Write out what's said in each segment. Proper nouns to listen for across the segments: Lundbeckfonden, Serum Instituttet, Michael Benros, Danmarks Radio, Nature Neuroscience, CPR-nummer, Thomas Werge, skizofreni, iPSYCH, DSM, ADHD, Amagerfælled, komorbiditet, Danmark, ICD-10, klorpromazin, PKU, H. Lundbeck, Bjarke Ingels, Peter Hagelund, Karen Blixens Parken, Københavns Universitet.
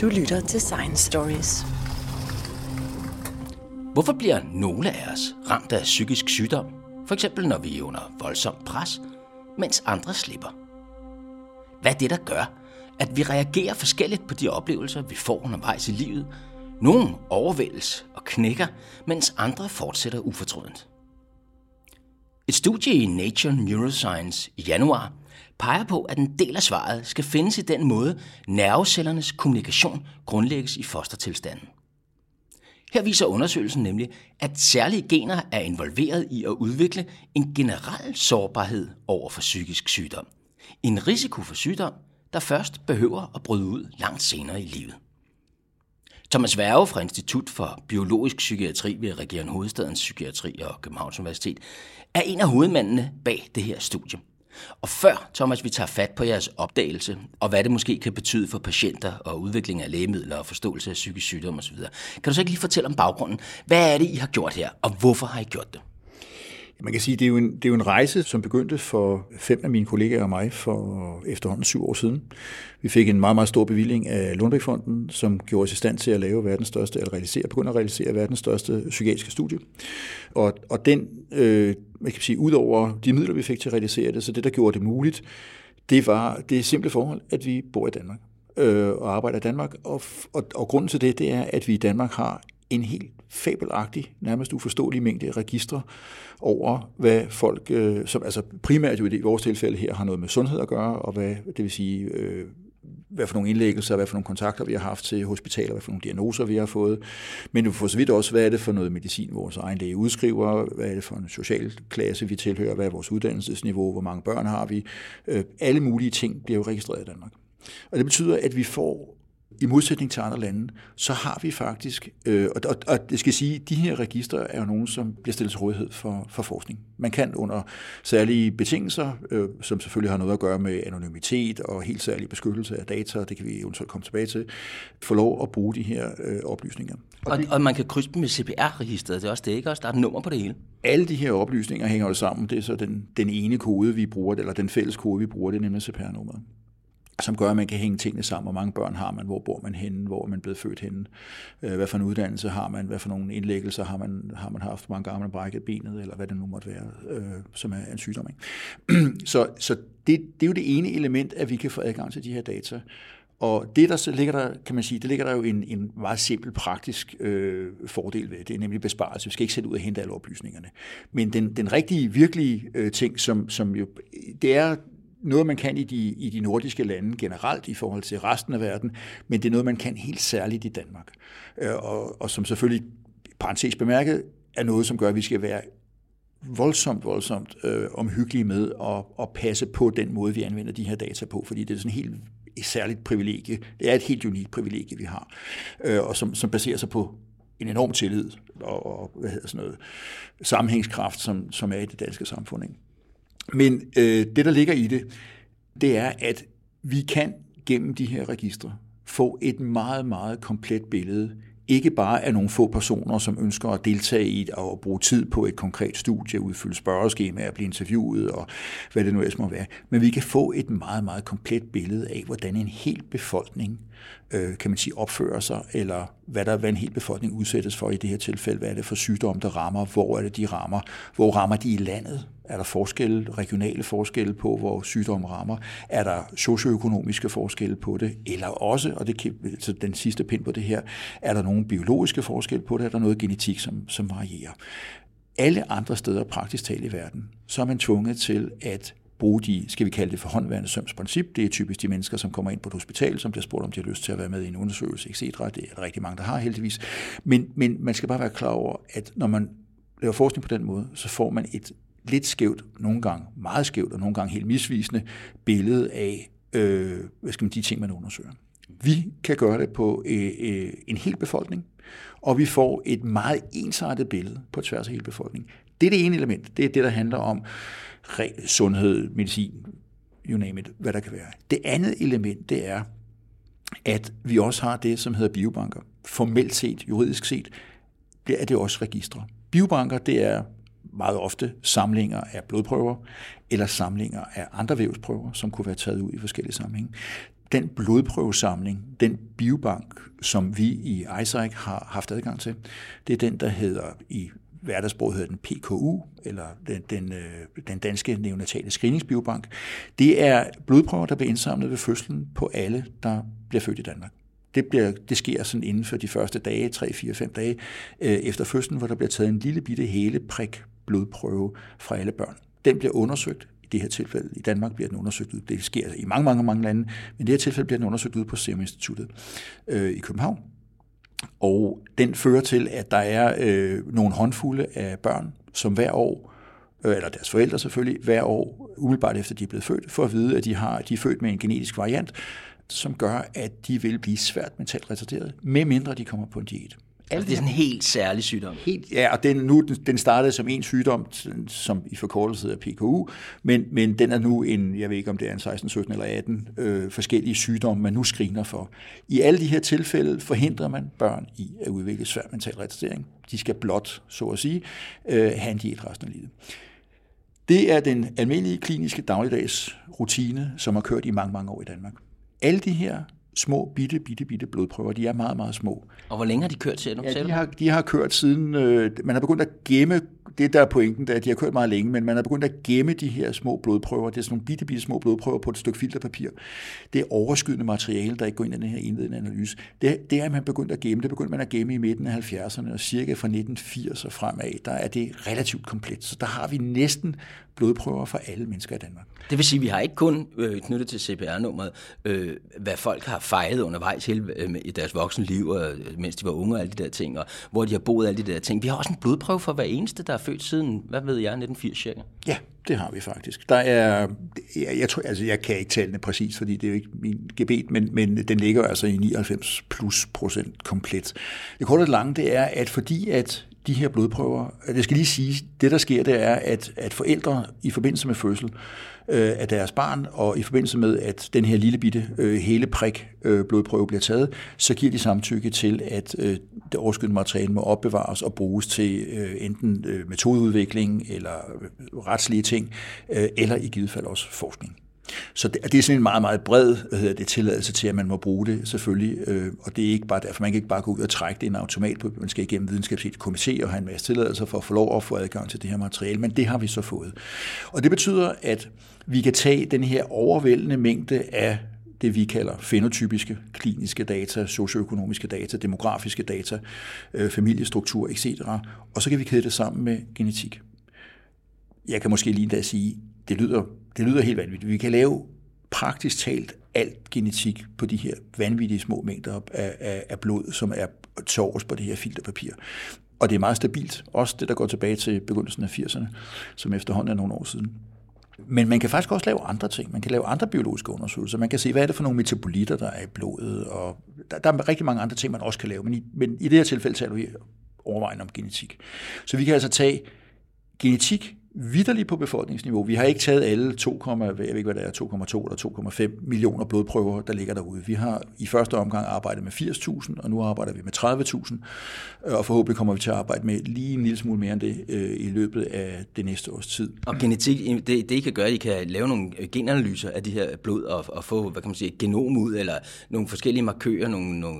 Du lytter til Science Stories. Hvorfor bliver nogle af os ramt af psykisk sygdom? For eksempel når vi er under voldsom pres, mens andre slipper. Hvad er det, der gør, at vi reagerer forskelligt på de oplevelser, vi får undervejs i livet? Nogle overvældes og knækker, mens andre fortsætter ufortrødent. Et studie i Nature Neuroscience i januar peger på, at en del af svaret skal findes i den måde, nervecellernes kommunikation grundlægges i fostertilstanden. Her viser undersøgelsen nemlig, at særlige gener er involveret i at udvikle en generel sårbarhed over for psykisk sygdom. En risiko for sygdom, der først behøver at bryde ud langt senere i livet. Thomas Werge fra Institut for Biologisk Psykiatri ved Region Hovedstadens Psykiatri og Københavns Universitet er en af hovedmændene bag det her studie. Og før, Thomas, vi tager fat på jeres opdagelse, og hvad det måske kan betyde for patienter og udvikling af lægemidler og forståelse af psykisk sygdom osv., kan du så ikke lige fortælle om baggrunden? Hvad er det, I har gjort her, og hvorfor har I gjort det? Man kan sige, at det er jo en rejse, som begyndte for 5 af mine kollegaer og mig for efterhånden 7 år siden. Vi fik en meget, meget stor bevilling af Lundbeckfonden, som gjorde os i stand til at lave begynde at realisere verdens største psykiatriske studie. Og den, man kan sige, ud over de midler, vi fik til at realisere det, så det, der gjorde det muligt, det var det simple forhold, at vi bor i Danmark og arbejder i Danmark. Og grunden til det er, at vi i Danmark har en helt fabelagtig, nærmest uforståelig mængde af registre over, hvad folk, som altså primært jo i vores tilfælde her, har noget med sundhed at gøre, og hvad det vil sige, hvad for nogle indlæggelser, hvad for nogle kontakter vi har haft til hospitaler, hvad for nogle diagnoser vi har fået, men jo for så vidt også, hvad er det for noget medicin, vores egen læge udskriver, hvad er det for en social klasse, vi tilhører, hvad er vores uddannelsesniveau, hvor mange børn har vi, alle mulige ting bliver jo registreret i Danmark. Og det betyder, at vi får, i modsætning til andre lande, så har vi faktisk, og det skal sige, at de her registre er jo nogen, som bliver stillet til rådighed for forskning. Man kan under særlige betingelser, som selvfølgelig har noget at gøre med anonymitet og helt særlig beskyttelse af data, det kan vi eventuelt komme tilbage til, få lov at bruge de her oplysninger. Og man kan krydse dem med CPR-registret, det er også det, ikke? Også der er et nummer på det hele. Alle de her oplysninger hænger jo sammen, det er så den ene kode, vi bruger, eller den fælles kode, vi bruger, det er nemlig CPR-nummeret, som gør, at man kan hænge tingene sammen. Hvor mange børn har man? Hvor bor man henne? Hvor er man blevet født henne? Hvad for en uddannelse har man? Hvad for nogle indlæggelser har man haft? Hvor mange gange man brækket benet? Eller hvad det nu måtte være, som er en sygdom. Så det er jo det ene element, at vi kan få adgang til de her data. Og det, der så ligger der, kan man sige, det ligger der jo en meget simpel praktisk fordel ved. Det er nemlig besparelse. Vi skal ikke sætte ud og hente alle oplysningerne. Men den rigtige, virkelige ting, som jo, det er noget, man kan i de nordiske lande generelt i forhold til resten af verden, men det er noget, man kan helt særligt i Danmark. Og som selvfølgelig, parentes bemærket, er noget, som gør, at vi skal være voldsomt omhyggelige med at passe på den måde, vi anvender de her data på, fordi det er sådan helt særligt privilegie. Det er et helt unikt privilegie, vi har, og som baserer sig på en enorm tillid og sammenhængskraft, som er i det danske samfund, ikke? Men det, der ligger i det er, at vi kan gennem de her registre få et meget, meget komplet billede, ikke bare af nogle få personer, som ønsker at deltage i det og bruge tid på et konkret studie, udfylde spørgeskemaer, blive interviewet og hvad det nu ellers må være, men vi kan få et meget, meget komplet billede af, hvordan en hel befolkning, kan man sige, opfører sig, eller hvad en hel befolkning udsættes for i det her tilfælde. Hvad er det for sygdomme, der rammer? Hvor er det, de rammer? Hvor rammer de i landet? Er der forskelle, regionale forskelle på, hvor sygdomme rammer? Er der socioøkonomiske forskelle på det? Eller også, og det er den sidste pind på det her, er der nogle biologiske forskelle på det? Er der noget genetik, som varierer? Alle andre steder praktisk talt i verden, så er man tvunget til at bruge de, skal vi kalde det for håndværende sømsprincip. Det er typisk de mennesker, som kommer ind på et hospital, som bliver spurgt, om de har lyst til at være med i en undersøgelse, etc. Det er der rigtig mange, der har heldigvis. Men man skal bare være klar over, at når man laver forskning på den måde, så får man et lidt skævt, nogle gange meget skævt, og nogle gange helt misvisende billede af de ting, man undersøger. Vi kan gøre det på en hel befolkning, og vi får et meget ensartet billede på tværs af hele befolkningen. Det er det ene element. Det er det, der handler om sundhed, medicin, you name it, hvad der kan være. Det andet element, det er, at vi også har det, som hedder biobanker. Formelt set, juridisk set, er det også registre. Biobanker, det er meget ofte samlinger af blodprøver eller samlinger af andre vævsprøver, som kunne være taget ud i forskellige sammenhænge. den blodprøvesamling, den biobank, som vi i iPSYCH har haft adgang til, det er den, der hedder i hverdagssprog hedder den PKU, eller den danske neonatale screeningsbiobank. Det er blodprøver, der bliver indsamlet ved fødslen på alle, der bliver født i Danmark. Det sker sådan inden for de første dage, 3-4-5 dage efter fødslen, hvor der bliver taget en lille bitte hele prik blodprøve fra alle børn. Den bliver undersøgt. I det her tilfælde i Danmark bliver den undersøgt ud. Det sker i mange lande, men i det her tilfælde bliver den undersøgt ud på Serum Instituttet i København. Og den fører til, at der er nogle håndfulde af børn, som hver år, eller deres forældre selvfølgelig, hver år, umiddelbart efter de er blevet født, får at vide, at de er født med en genetisk variant, som gør, at de vil blive svært mentalt retarderet, medmindre de kommer på en diæt. Altså, det er sådan en helt særlig sygdom. Ja, og den startede som en sygdom, som i forkortelse hedder PKU, men den er nu en, jeg ved ikke om det er en 16, 17 eller 18 forskellige sygdomme, man nu screener for. I alle de her tilfælde forhindrer man børn i at udvikle svær mental retardering. De skal blot, så at sige, have en diæt resten af livet. Det er den almindelige kliniske dagligdags rutine, som har kørt i mange år i Danmark. Alle de her små, bitte blodprøver. De er meget små. Og hvor længe har de kørt til? Ja, de har kørt siden... man har begyndt at gemme... Det der er pointen, der, de har kørt meget længe, men man har begyndt at gemme de her små blodprøver. Det er sådan nogle bitte små blodprøver på et stykke filterpapir. Det er overskydende materiale, der ikke går ind i den her indledende analyse. Det er man begyndt at gemme. Det begyndte man at gemme i midten af 70'erne, og cirka fra 1980 og fremad, der er det relativt komplet. Så der har vi næsten blodprøver for alle mennesker i Danmark. Det vil sige, at vi har ikke kun knyttet til CPR-nummeret, hvad folk har fejlet undervejs hele, i deres voksne liv, mens de var unge og alle de der ting, og hvor de har boet alle de der ting. Vi har også en blodprøve for hver eneste, der er født siden, hvad ved jeg, 1980 cirka? Ja, det har vi faktisk. Der er, jeg tror, altså jeg kan ikke tallene præcis, fordi det er jo ikke min gebet, men den ligger altså i 99%+ komplet. Det korte og lange, det er, at fordi at de her blodprøver, det skal lige sige, det der sker, det er, at forældre i forbindelse med fødsel af deres barn, og i forbindelse med, at den her lille bitte hele prik blodprøve bliver taget, så giver de samtykke til, at det overskydende materiale må opbevares og bruges til enten metodeudvikling eller retslige ting, eller i givet fald også forskning. Så det er sådan en meget bred tilladelse til, at man må bruge det selvfølgelig, og det er ikke bare derfor, man kan ikke bare gå ud og trække det i en automat på, man skal igennem videnskabsetisk komité og have en masse tilladelser for at få lov at få adgang til det her materiale, men det har vi så fået. Og det betyder, at vi kan tage den her overvældende mængde af det, vi kalder fænotypiske, kliniske data, socioøkonomiske data, demografiske data, familiestruktur, etc., og så kan vi kæde det sammen med genetik. Jeg kan måske lige endda sige, det lyder helt vanvittigt. Vi kan lave praktisk talt alt genetik på de her vanvittige små mængder af blod, som er tårs på det her filterpapir. Og det er meget stabilt, også det, der går tilbage til begyndelsen af 80'erne, som efterhånden er nogle år siden. Men man kan faktisk også lave andre ting. Man kan lave andre biologiske undersøgelser. Man kan se, hvad er det for nogle metabolitter, der er i blodet. Og der er rigtig mange andre ting, man også kan lave. Men i det her tilfælde taler vi overvejende om genetik. Så vi kan altså tage genetik, vitterlig på befolkningsniveau. Vi har ikke taget alle 2,2 eller 2,5 millioner blodprøver, der ligger derude. Vi har i første omgang arbejdet med 80.000, og nu arbejder vi med 30.000, og forhåbentlig kommer vi til at arbejde med lige en lille smule mere end det i løbet af det næste års tid. Og genetik, det I kan gøre, at I kan lave nogle genanalyser af de her blod og få, hvad kan man sige, et genom ud, eller nogle forskellige markører,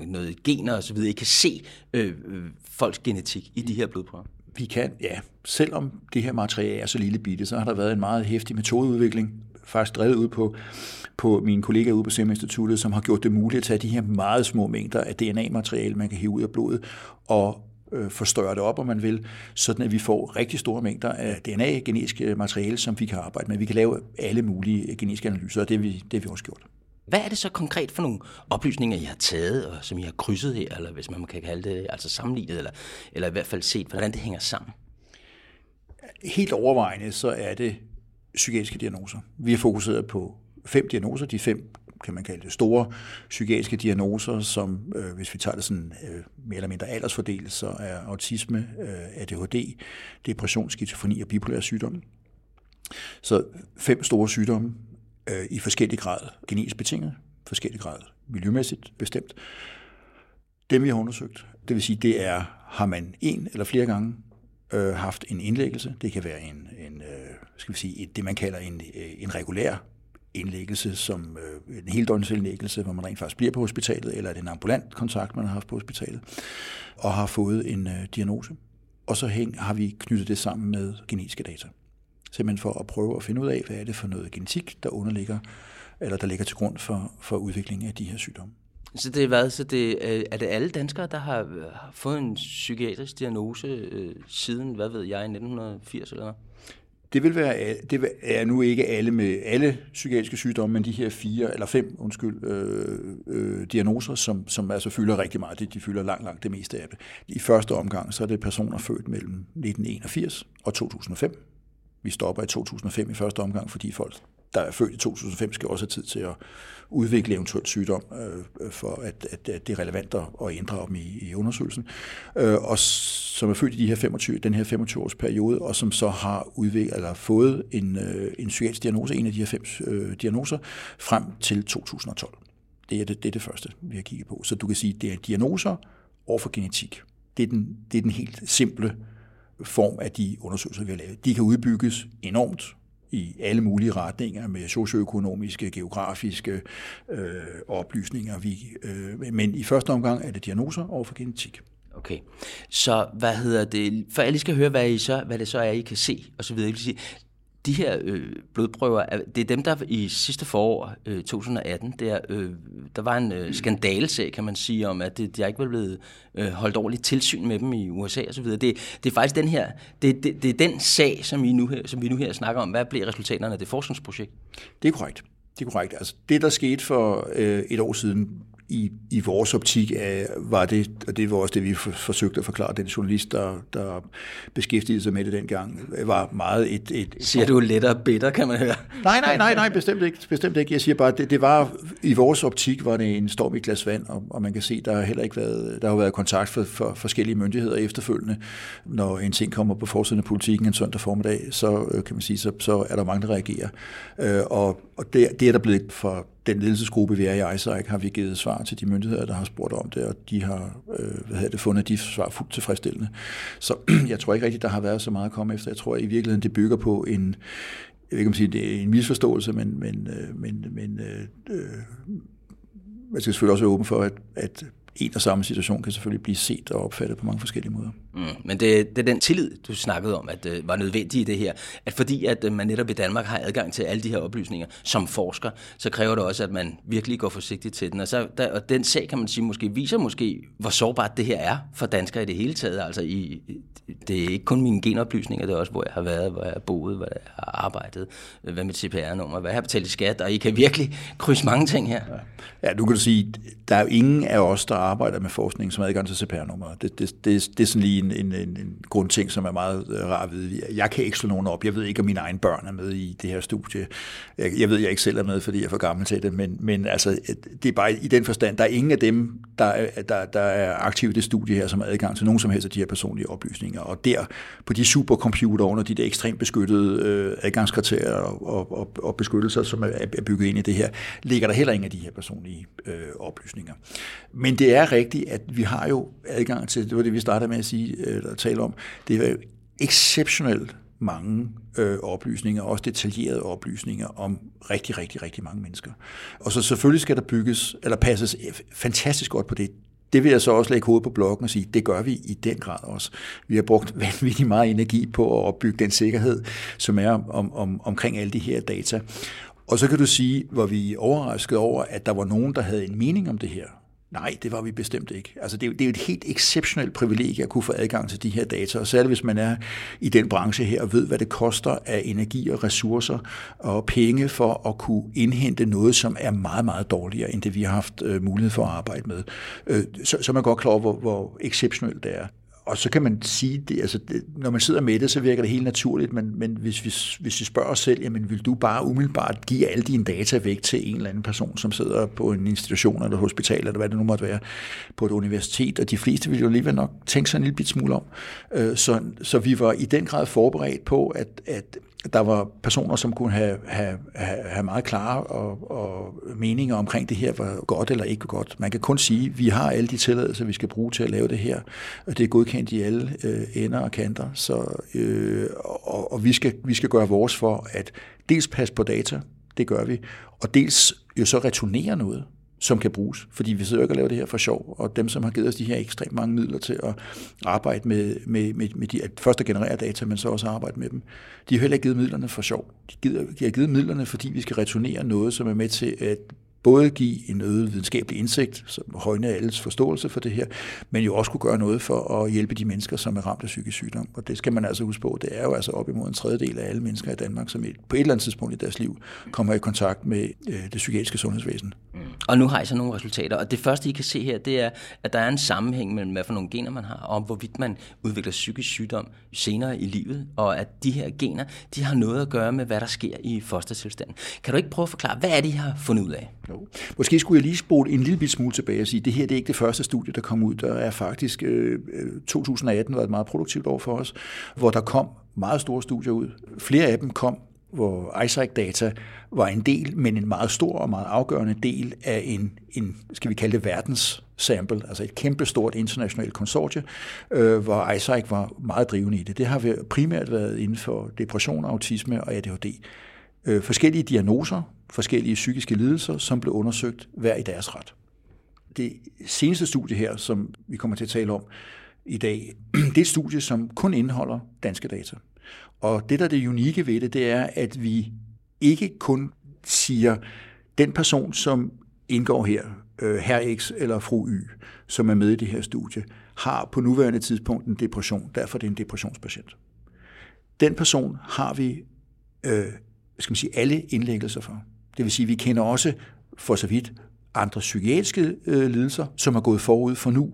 noget gener osv. I kan se folks genetik i de her blodprøver. Vi kan, ja. Selvom det her materiale er så lille bitte, så har der været en meget heftig metodeudvikling, faktisk drevet ud på mine kollegaer ude på Serum Instituttet, som har gjort det muligt at tage de her meget små mængder af DNA-materiale, man kan hive ud af blodet, og forstørre det op, om man vil, sådan at vi får rigtig store mængder af DNA-genetisk materiale, som vi kan arbejde med. Vi kan lave alle mulige genetiske analyser, og det har vi også gjort. Hvad er det så konkret for nogle oplysninger, I har taget, og som I har krydset her, eller hvis man kan kalde det, altså sammenlignet, eller i hvert fald set, hvordan det hænger sammen? Helt overvejende, så er det psykiatriske diagnoser. Vi har fokuseret på 5 diagnoser, de 5, kan man kalde det, store psykiatriske diagnoser, som, hvis vi tager det sådan mere eller mindre aldersfordelt, så er autisme, ADHD, depression, skizofreni og bipolær sygdom. Så 5 store sygdomme, i forskellig grad genetisk betinget, forskellig grad miljømæssigt bestemt. Dem, vi har undersøgt, det vil sige, det er, har man en eller flere gange haft en indlæggelse. Det kan være det man kalder en regulær indlæggelse som en heldøgnsindlæggelse, hvor man rent faktisk bliver på hospitalet, eller er det en ambulant kontakt, man har haft på hospitalet, og har fået en diagnose. Og så har vi knyttet det sammen med genetiske data. Simpelthen for at prøve at finde ud af, hvad er det for noget genetik, der underligger, eller der ligger til grund for udviklingen af de her sygdomme. Så det er hvad? Så er det alle danskere, der har fået en psykiatrisk diagnose siden, hvad ved jeg, 1980 eller hvad? Det er nu ikke alle med alle psykiatriske sygdomme, men de her 4 eller 5 diagnoser, som altså fylder rigtig meget. De fylder langt det meste af det. I første omgang så er det personer født mellem 1981 og 2005. Vi stopper i 2005 i første omgang, fordi folk, der er født i 2005, skal også have tid til at udvikle eventuel sygdom, for at det er relevant at inddrage dem i undersøgelsen. Og som er født i den her 25-års periode, og som så har udviklet eller fået en psykiatrisk diagnose, en af de her 5 diagnoser, frem til 2012. Det er det første, vi har kigget på. Så du kan sige, at det er diagnoser overfor genetik. Det er den helt simple form af de undersøgelser, vi har lavet. De kan udbygges enormt i alle mulige retninger med socioøkonomiske, geografiske oplysninger. Men i første omgang er det diagnoser overfor genetik. Okay, så hvad hedder det? For jeg lige skal høre, hvad det så er, I kan se og så videre. Jeg vil sige, de her blodprøver, det er dem, der i sidste forår, 2018, der var en skandalesag, kan man sige, om at de ikke var blevet holdt ordentligt tilsyn med dem i USA og så videre. Det er faktisk den her, det er den sag, som vi nu her snakker om. Hvad blev resultaterne af det forskningsprojekt? Det er korrekt. Altså, det, der skete for et år siden, i vores optik var det, og det var også det, vi forsøgte at forklare, den journalist, der beskæftigede sig med det dengang, var meget et... Siger du lettere bitter, kan man høre? Nej, bestemt ikke. Jeg siger bare, det var, i vores optik var det en storm i et glas vand, og man kan se, der har heller ikke været, der har været kontakt for forskellige myndigheder efterfølgende. Når en ting kommer på forsiden af Politikken en søndag formiddag, så kan man sige, så er der mange, der reagerer. Og det er der blevet for... Den ledelsesgruppe, vi er i iPSYCH, har vi givet svar til de myndigheder, der har spurgt om det, og de har fundet de svar fuldt tilfredsstillende. Så jeg tror ikke rigtigt, der har været så meget at komme efter. Jeg tror i virkeligheden, det bygger på en, jeg ved ikke om sige, det er en misforståelse, men man skal selvfølgelig også være åben for, at en og samme situation kan selvfølgelig blive set og opfattet på mange forskellige måder. Men det er den tillid, du snakkede om, at var nødvendig i det her. At fordi at man netop i Danmark har adgang til alle de her oplysninger som forsker, så kræver det også, at man virkelig går forsigtigt til den. Og den sag, kan man sige, viser, hvor sårbart det her er for danskere i det hele taget. Altså det er ikke kun mine genoplysninger, det er også, hvor jeg har været, hvor jeg har boet, hvor jeg har arbejdet, hvad mit CPR-nummer, hvad jeg har betalt i skat, og I kan virkelig krydse mange ting her. Ja, du kan sige, der er jo ingen af os, der arbejder med forskning, som har adgang til CPR-nummer. Det er sådan lige en grundting, som er meget rar at vide. Jeg kan ikke slå nogen op. Jeg ved ikke, om mine egne børn er med i det her studie. Jeg ved, jeg ikke selv er med, fordi jeg er for gammel til det, men altså, det er bare i den forstand, der er ingen af dem, der er aktive i det studie her, som har adgang til nogen som helst af de her personlige oplysninger. Og der, på de supercomputere under de der ekstremt beskyttede adgangskriterier og beskyttelser, som er bygget ind i det her, ligger der heller ingen af de her personlige oplysninger. Men det er rigtigt, at vi har jo adgang til, det var det, vi startede med at sige, eller tale om, det er jo exceptionelt mange oplysninger, også detaljerede oplysninger om rigtig, rigtig, rigtig mange mennesker. Og så selvfølgelig skal der bygges, eller passes fantastisk godt på det. Det vil jeg så også lægge hovedet på blokken og sige, det gør vi i den grad også. Vi har brugt vanvittigt meget energi på at opbygge den sikkerhed, som er omkring alle de her data. Og så kan du sige, hvor vi er overrasket over, at der var nogen, der havde en mening om det her. Nej, det var vi bestemt ikke. Altså, det er jo et helt exceptionelt privilegie at kunne få adgang til de her data, og særligt hvis man er i den branche her og ved, hvad det koster af energi og ressourcer og penge for at kunne indhente noget, som er meget, meget dårligere, end det vi har haft mulighed for at arbejde med. Så er man godt klar over, hvor exceptionelt det er. Og så kan man sige, når man sidder med det, så virker det helt naturligt, men hvis vi spørger os selv, jamen vil du bare umiddelbart give alle dine data væk til en eller anden person, som sidder på en institution eller hospital, eller hvad det nu måtte være, på et universitet, og de fleste vil jo alligevel nok tænke sig en lille bit smule om. Så vi var i den grad forberedt på, at der var personer, som kunne have meget klare og meninger omkring det her, var godt eller ikke godt. Man kan kun sige, vi har alle de tilladelser, vi skal bruge til at lave det her, og det er godkendt i alle ender og kanter, så, og vi skal gøre vores for at dels passe på data, det gør vi. Og dels jo så returnere noget, som kan bruges, fordi vi sidder jo ikke og laver det her for sjov, og dem, som har givet os de her ekstremt mange midler til at arbejde med de, at først at generere data, men så også arbejde med dem, de har heller ikke givet midlerne for sjov. De har givet midlerne, fordi vi skal returnere noget, som er med til at både give en øget videnskabelig indsigt, som højner alles forståelse for det her, men jo også kunne gøre noget for at hjælpe de mennesker, som er ramt af psykisk sygdom. Og det skal man altså huske på. Det er jo altså op imod en tredjedel af alle mennesker i Danmark, som på et eller andet tidspunkt i deres liv kommer i kontakt med det psykiatriske sundhedsvæsen. Og nu har I så nogle resultater, og det første, I kan se her, det er, at der er en sammenhæng mellem, hvad for nogle gener man har, og hvorvidt man udvikler psykisk sygdom senere i livet, og at de her gener, de har noget at gøre med, hvad der sker i fostertilstanden. Kan du ikke prøve at forklare, hvad er det, I har fundet ud af? No. Måske skulle jeg lige spole en lille smule tilbage og sige, at det her det er ikke det første studie, der kom ud. Der er faktisk 2018 var et meget produktivt år for os, hvor der kom meget store studier ud. Flere af dem kom, hvor iPSYCH-data var en del, men en meget stor og meget afgørende del af en skal vi kalde det, verdens sample, altså et kæmpestort internationalt konsortie, hvor iPSYCH var meget drivende i det. Det har primært været inden for depression, autisme og ADHD. Forskellige diagnoser, forskellige psykiske lidelser, som blev undersøgt hver i deres ret. Det seneste studie her, som vi kommer til at tale om i dag, det er et studie, som kun indeholder danske data. Og det, der er det unikke ved det, det er, at vi ikke kun siger, den person, som indgår her, herr X eller fru Y, som er med i det her studie, har på nuværende tidspunkt en depression, derfor er det en depressionspatient. Den person har vi skal man sige, alle indlæggelser for. Det vil sige, at vi kender også for så vidt andre psykiatriske lidelser, som er gået forud for nu,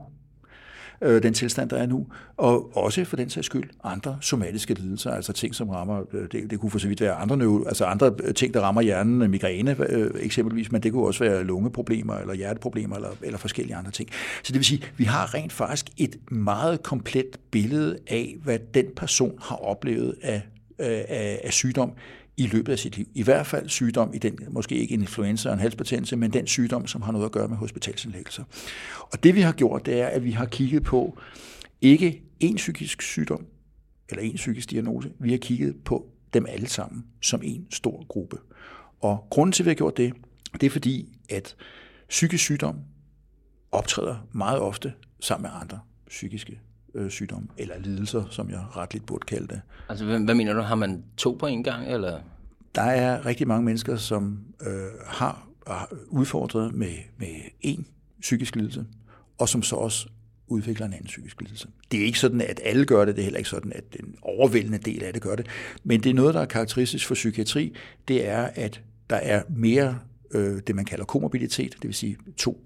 den tilstand, der er nu, og også for den sags skyld andre somatiske lidelser, altså ting, som rammer, det kunne for så vidt være andre ting, der rammer hjernen, migræne eksempelvis, men det kunne også være lungeproblemer, eller hjerteproblemer, eller forskellige andre ting. Så det vil sige, vi har rent faktisk et meget komplet billede af, hvad den person har oplevet af sygdom, i løbet af sit liv. I hvert fald sygdom i den, måske ikke en influenza og en halsbetændelse, men den sygdom, som har noget at gøre med hospitalsindlæggelser. Og det vi har gjort, det er, at vi har kigget på ikke én psykisk sygdom eller én psykisk diagnose, vi har kigget på dem alle sammen som en stor gruppe. Og grunden til, at vi har gjort det, det er fordi, at psykisk sygdom optræder meget ofte sammen med andre psykiske sygdom, eller lidelser, som jeg retligt burde kalde det. Altså, hvad mener du? Har man to på en gang, eller? Der er rigtig mange mennesker, som har udfordret med en psykisk lidelse, og som så også udvikler en anden psykisk lidelse. Det er ikke sådan, at alle gør det, det er heller ikke sådan, at den overvældende del af det gør det, men det er noget, der er karakteristisk for psykiatri, det er, at der er mere det, man kalder komorbiditet, det vil sige to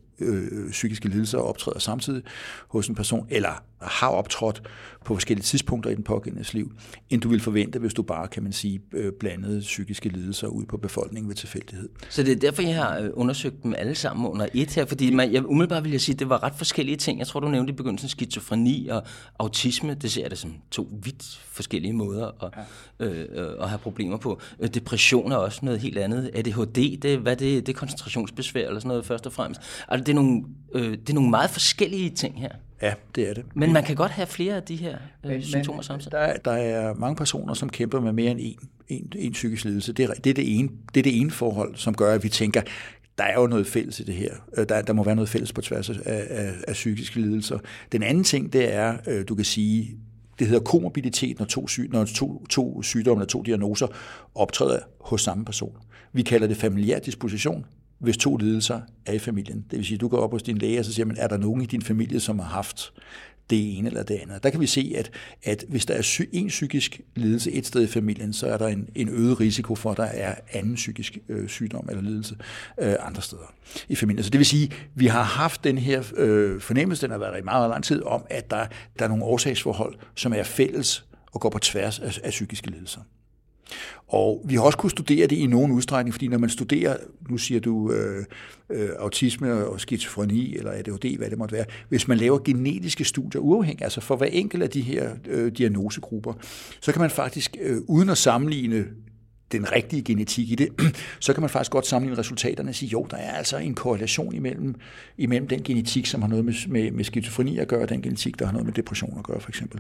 psykiske lidelser optræder samtidig hos en person, eller har optrådt på forskellige tidspunkter i den pågældendes liv, end du vil forvente, hvis du bare, kan man sige, blandede psykiske lidelser ud på befolkningen ved tilfældighed. Så det er derfor, jeg har undersøgt dem alle sammen under et her, fordi umiddelbart vil jeg sige, at det var ret forskellige ting. Jeg tror, du nævnte i begyndelsen skizofreni og autisme. Det ser jeg da som to vidt forskellige måder at have problemer på. Depression er også noget helt andet. ADHD, det er koncentrationsbesvær eller sådan noget først og fremmest. Altså, det er nogle meget forskellige ting her. Ja, det er det. Men man kan godt have flere af de her symptomer samtidig. Der er mange personer, som kæmper med mere end en psykisk lidelse. Det er det ene forhold, som gør, at vi tænker, der er jo noget fælles i det her. Der må være noget fælles på tværs af psykiske lidelser. Den anden ting, det er, du kan sige, det hedder komorbiditet, når to sygdomme eller to diagnoser optræder hos samme person. Vi kalder det familiær disposition, hvis to lidelser er i familien. Det vil sige, at du går op hos din læge, og så siger man, er der nogen i din familie, som har haft det ene eller det andet? Der kan vi se, at hvis der er en psykisk lidelse et sted i familien, så er der en øget risiko for, at der er anden psykisk sygdom eller lidelse andre steder i familien. Så det vil sige, at vi har haft den her fornemmelse, den har været i meget, meget lang tid, om at der er nogle årsagsforhold, som er fælles og går på tværs af psykiske lidelser. Og vi har også kunnet studere det i nogen udstrækning, fordi når man studerer, nu siger du autisme og skizofreni eller ADHD, hvad det måtte være, hvis man laver genetiske studier uafhængigt, altså for hver enkelt af de her diagnosegrupper, så kan man faktisk, uden at sammenligne den rigtige genetik i det, så kan man faktisk godt sammenligne resultaterne og sige, jo, der er altså en korrelation imellem den genetik, som har noget med skizofreni at gøre, og den genetik, der har noget med depression at gøre, for eksempel.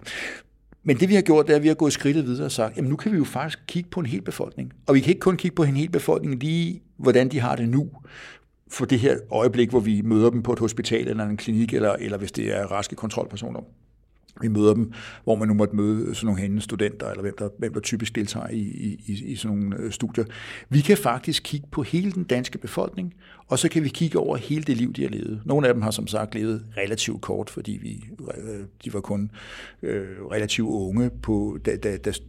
Men det vi har gjort, det er, at vi har gået skridtet videre og sagt, jamen nu kan vi jo faktisk kigge på en hel befolkning. Og vi kan ikke kun kigge på en hel befolkning lige, hvordan de har det nu, for det her øjeblik, hvor vi møder dem på et hospital eller en klinik, eller hvis det er raske kontrolpersoner. Vi møder dem, hvor man nu måtte møde sådan nogle hængende studenter, eller hvem der typisk deltager i sådan nogle studier. Vi kan faktisk kigge på hele den danske befolkning, og så kan vi kigge over hele det liv, de har levet. Nogle af dem har som sagt levet relativt kort, fordi de var kun relativt unge,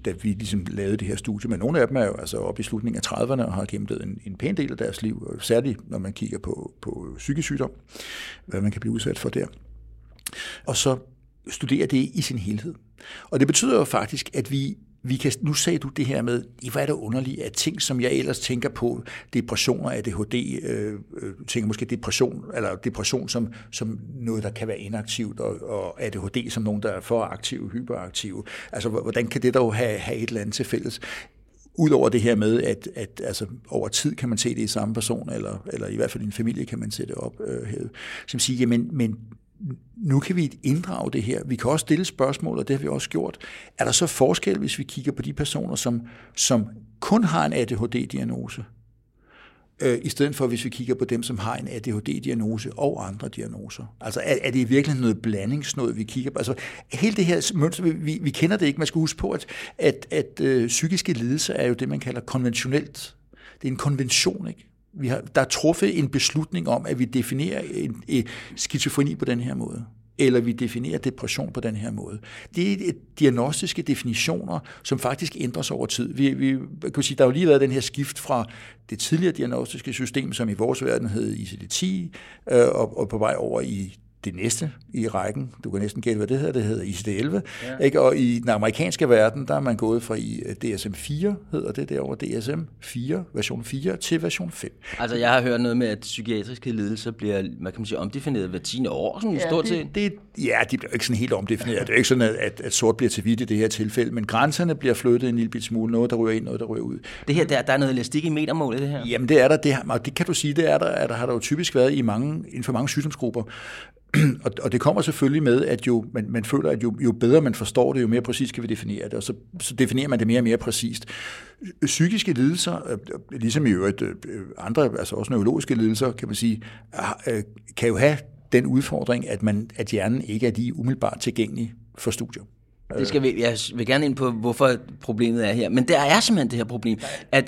da vi ligesom lavede det her studie. Men nogle af dem er jo altså oppe i slutningen af 30'erne og har gennemlevet en pæn del af deres liv, og særligt når man kigger på psykisk sygdom, hvad man kan blive udsat for der. Og så studere det i sin helhed. Og det betyder jo faktisk, at vi kan, nu sagde du det her med, hvor er det underligt, at ting, som jeg ellers tænker på, depressioner, ADHD, tænker måske depression som noget, der kan være inaktivt, og ADHD som nogen, der er for aktive, hyperaktive. Altså, hvordan kan det dog have et eller andet til fælles? Udover det her med, at altså, over tid kan man se det i samme person, eller i hvert fald i en familie kan man se det op. Som siger, men nu kan vi inddrage det her. Vi kan også stille spørgsmål, og det har vi også gjort. Er der så forskel, hvis vi kigger på de personer, som kun har en ADHD-diagnose, i stedet for, hvis vi kigger på dem, som har en ADHD-diagnose og andre diagnoser? Altså, er det virkelig noget blandingsnød, vi kigger på? Altså, hele det her mønster, vi kender det ikke. Man skal huske på, at psykiske lidelser er jo det, man kalder konventionelt. Det er en konvention, ikke? Der er truffet en beslutning om, at vi definerer en skizofreni på den her måde, eller vi definerer depression på den her måde. Det er diagnostiske definitioner, som faktisk ændres over tid. Vi kan sige, der har jo lige været den her skift fra det tidligere diagnostiske system, som i vores verden hed ICD-10, og på vej over i det næste i rækken, du kan næsten gætte, hvad det hedder, det hedder ICD-11, ja. Ikke? Og i den amerikanske verden, der er man gået fra i DSM-4, hedder det derovre, DSM-4, version 4, til version 5. Altså, jeg har hørt noget med, at psykiatriske lidelser bliver, man kan sige, omdefineret hver 10. år, sådan ja, stort set. Ja, de bliver ikke sådan helt omdefineret. Det er jo ikke sådan, at sort bliver til hvidt i det her tilfælde, men grænserne bliver flyttet en lille bit smule, noget der rører ind, noget der rører ud. Det her, der er noget elastik i metermålet, det her? Jamen, det er der, det, og det kan du sige, det er der, at der har der jo typisk været inden for mange sygdomsgrupper. Og det kommer selvfølgelig med, at jo, man føler, at jo bedre man forstår det, jo mere præcist kan vi definere det, og så definerer man det mere og mere præcist. Psykiske lidelser, ligesom i øvrigt andre, altså også neurologiske lidelser, kan man sige, kan jo have den udfordring, at hjernen ikke er lige umiddelbart tilgængelig for studier. Det skal vi, jeg vil gerne ind på, hvorfor problemet er her. Men der er simpelthen det her problem, at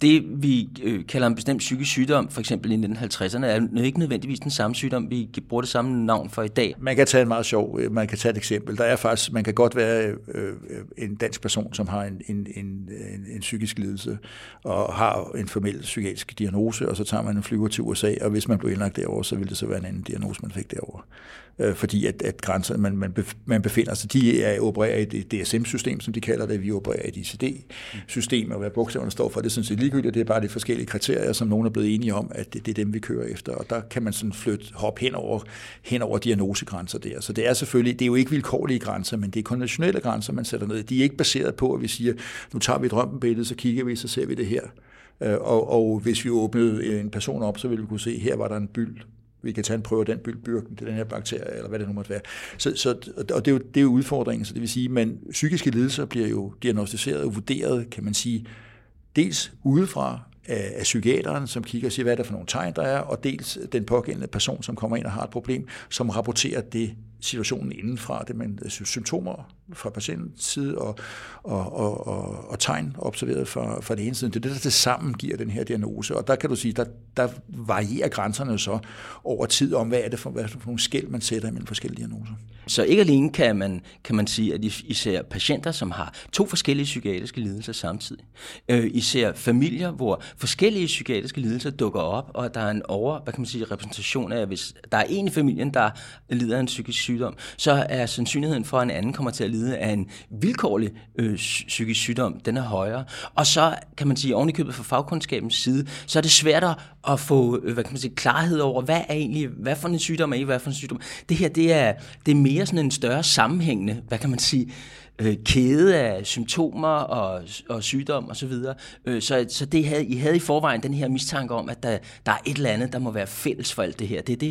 det vi kalder en bestemt psykisk sygdom, for eksempel i 1950'erne, er ikke nødvendigvis den samme sygdom, vi bruger det samme navn for i dag. Man kan tage et eksempel. Der er faktisk, man kan godt være en dansk person, som har en psykisk lidelse, og har en formel psykiatrisk diagnose, og så tager man en flyver til USA, og hvis man blev indlagt derovre, så ville det så være en anden diagnose, man fik derovre. Fordi at grænser, man befinder sig, de er opererer i et DSM-system, som de kalder det. Vi opererer i et ICD-system, og hvad bogstaverne står for, det synes jeg ligegyldigt. Det er bare de forskellige kriterier, som nogen er blevet enige om, at det er dem, vi kører efter. Og der kan man sådan hoppe hen over diagnosegrænser der. Så det er selvfølgelig, det er jo ikke vilkårlige grænser, men det er konventionelle grænser, man sætter ned. De er ikke baseret på, at vi siger, nu tager vi et røntgenbillede, så kigger vi, så ser vi det her. Og hvis vi åbnede en person op, så ville vi kunne se, her var der en byld. Vi kan tage en prøve af den bylden til den her bakterie, eller hvad det nu måtte være. Og det er jo udfordringen, så det vil sige, men psykiske lidelser bliver jo diagnostiseret og vurderet, kan man sige, dels udefra af psykiateren, som kigger og siger, hvad er der for nogle tegn, der er, og dels den pågældende person, som kommer ind og har et problem, som rapporterer det, situationen indenfra, det man symptomer fra patientens side og tegn observeret fra det ene side. Det er det, der til sammen giver den her diagnose, og der kan du sige, der varierer grænserne så over tid om, hvad er det for nogle skel, man sætter imellem forskellige diagnoser. Så ikke alene kan man sige, at især patienter, som har to forskellige psykiatriske lidelser samtidig, især familier, hvor forskellige psykiatriske lidelser dukker op, og der er en repræsentation af, hvis der er en i familien, der lider af en psykisk sygdom, så er sandsynligheden for, at en anden kommer til at lide af en vilkårlig psykisk sygdom, den er højere. Og så kan man sige, ovenikøbet fra fagkundskabens side, så er det svært at få klarhed over, hvad for en sygdom er I, hvad for en sygdom. Det her, det er mere sådan en større sammenhængende, kæde af symptomer og sygdom og så videre. Så det I havde i forvejen den her mistanke om, at der er et eller andet, der må være fælles for alt det her. Det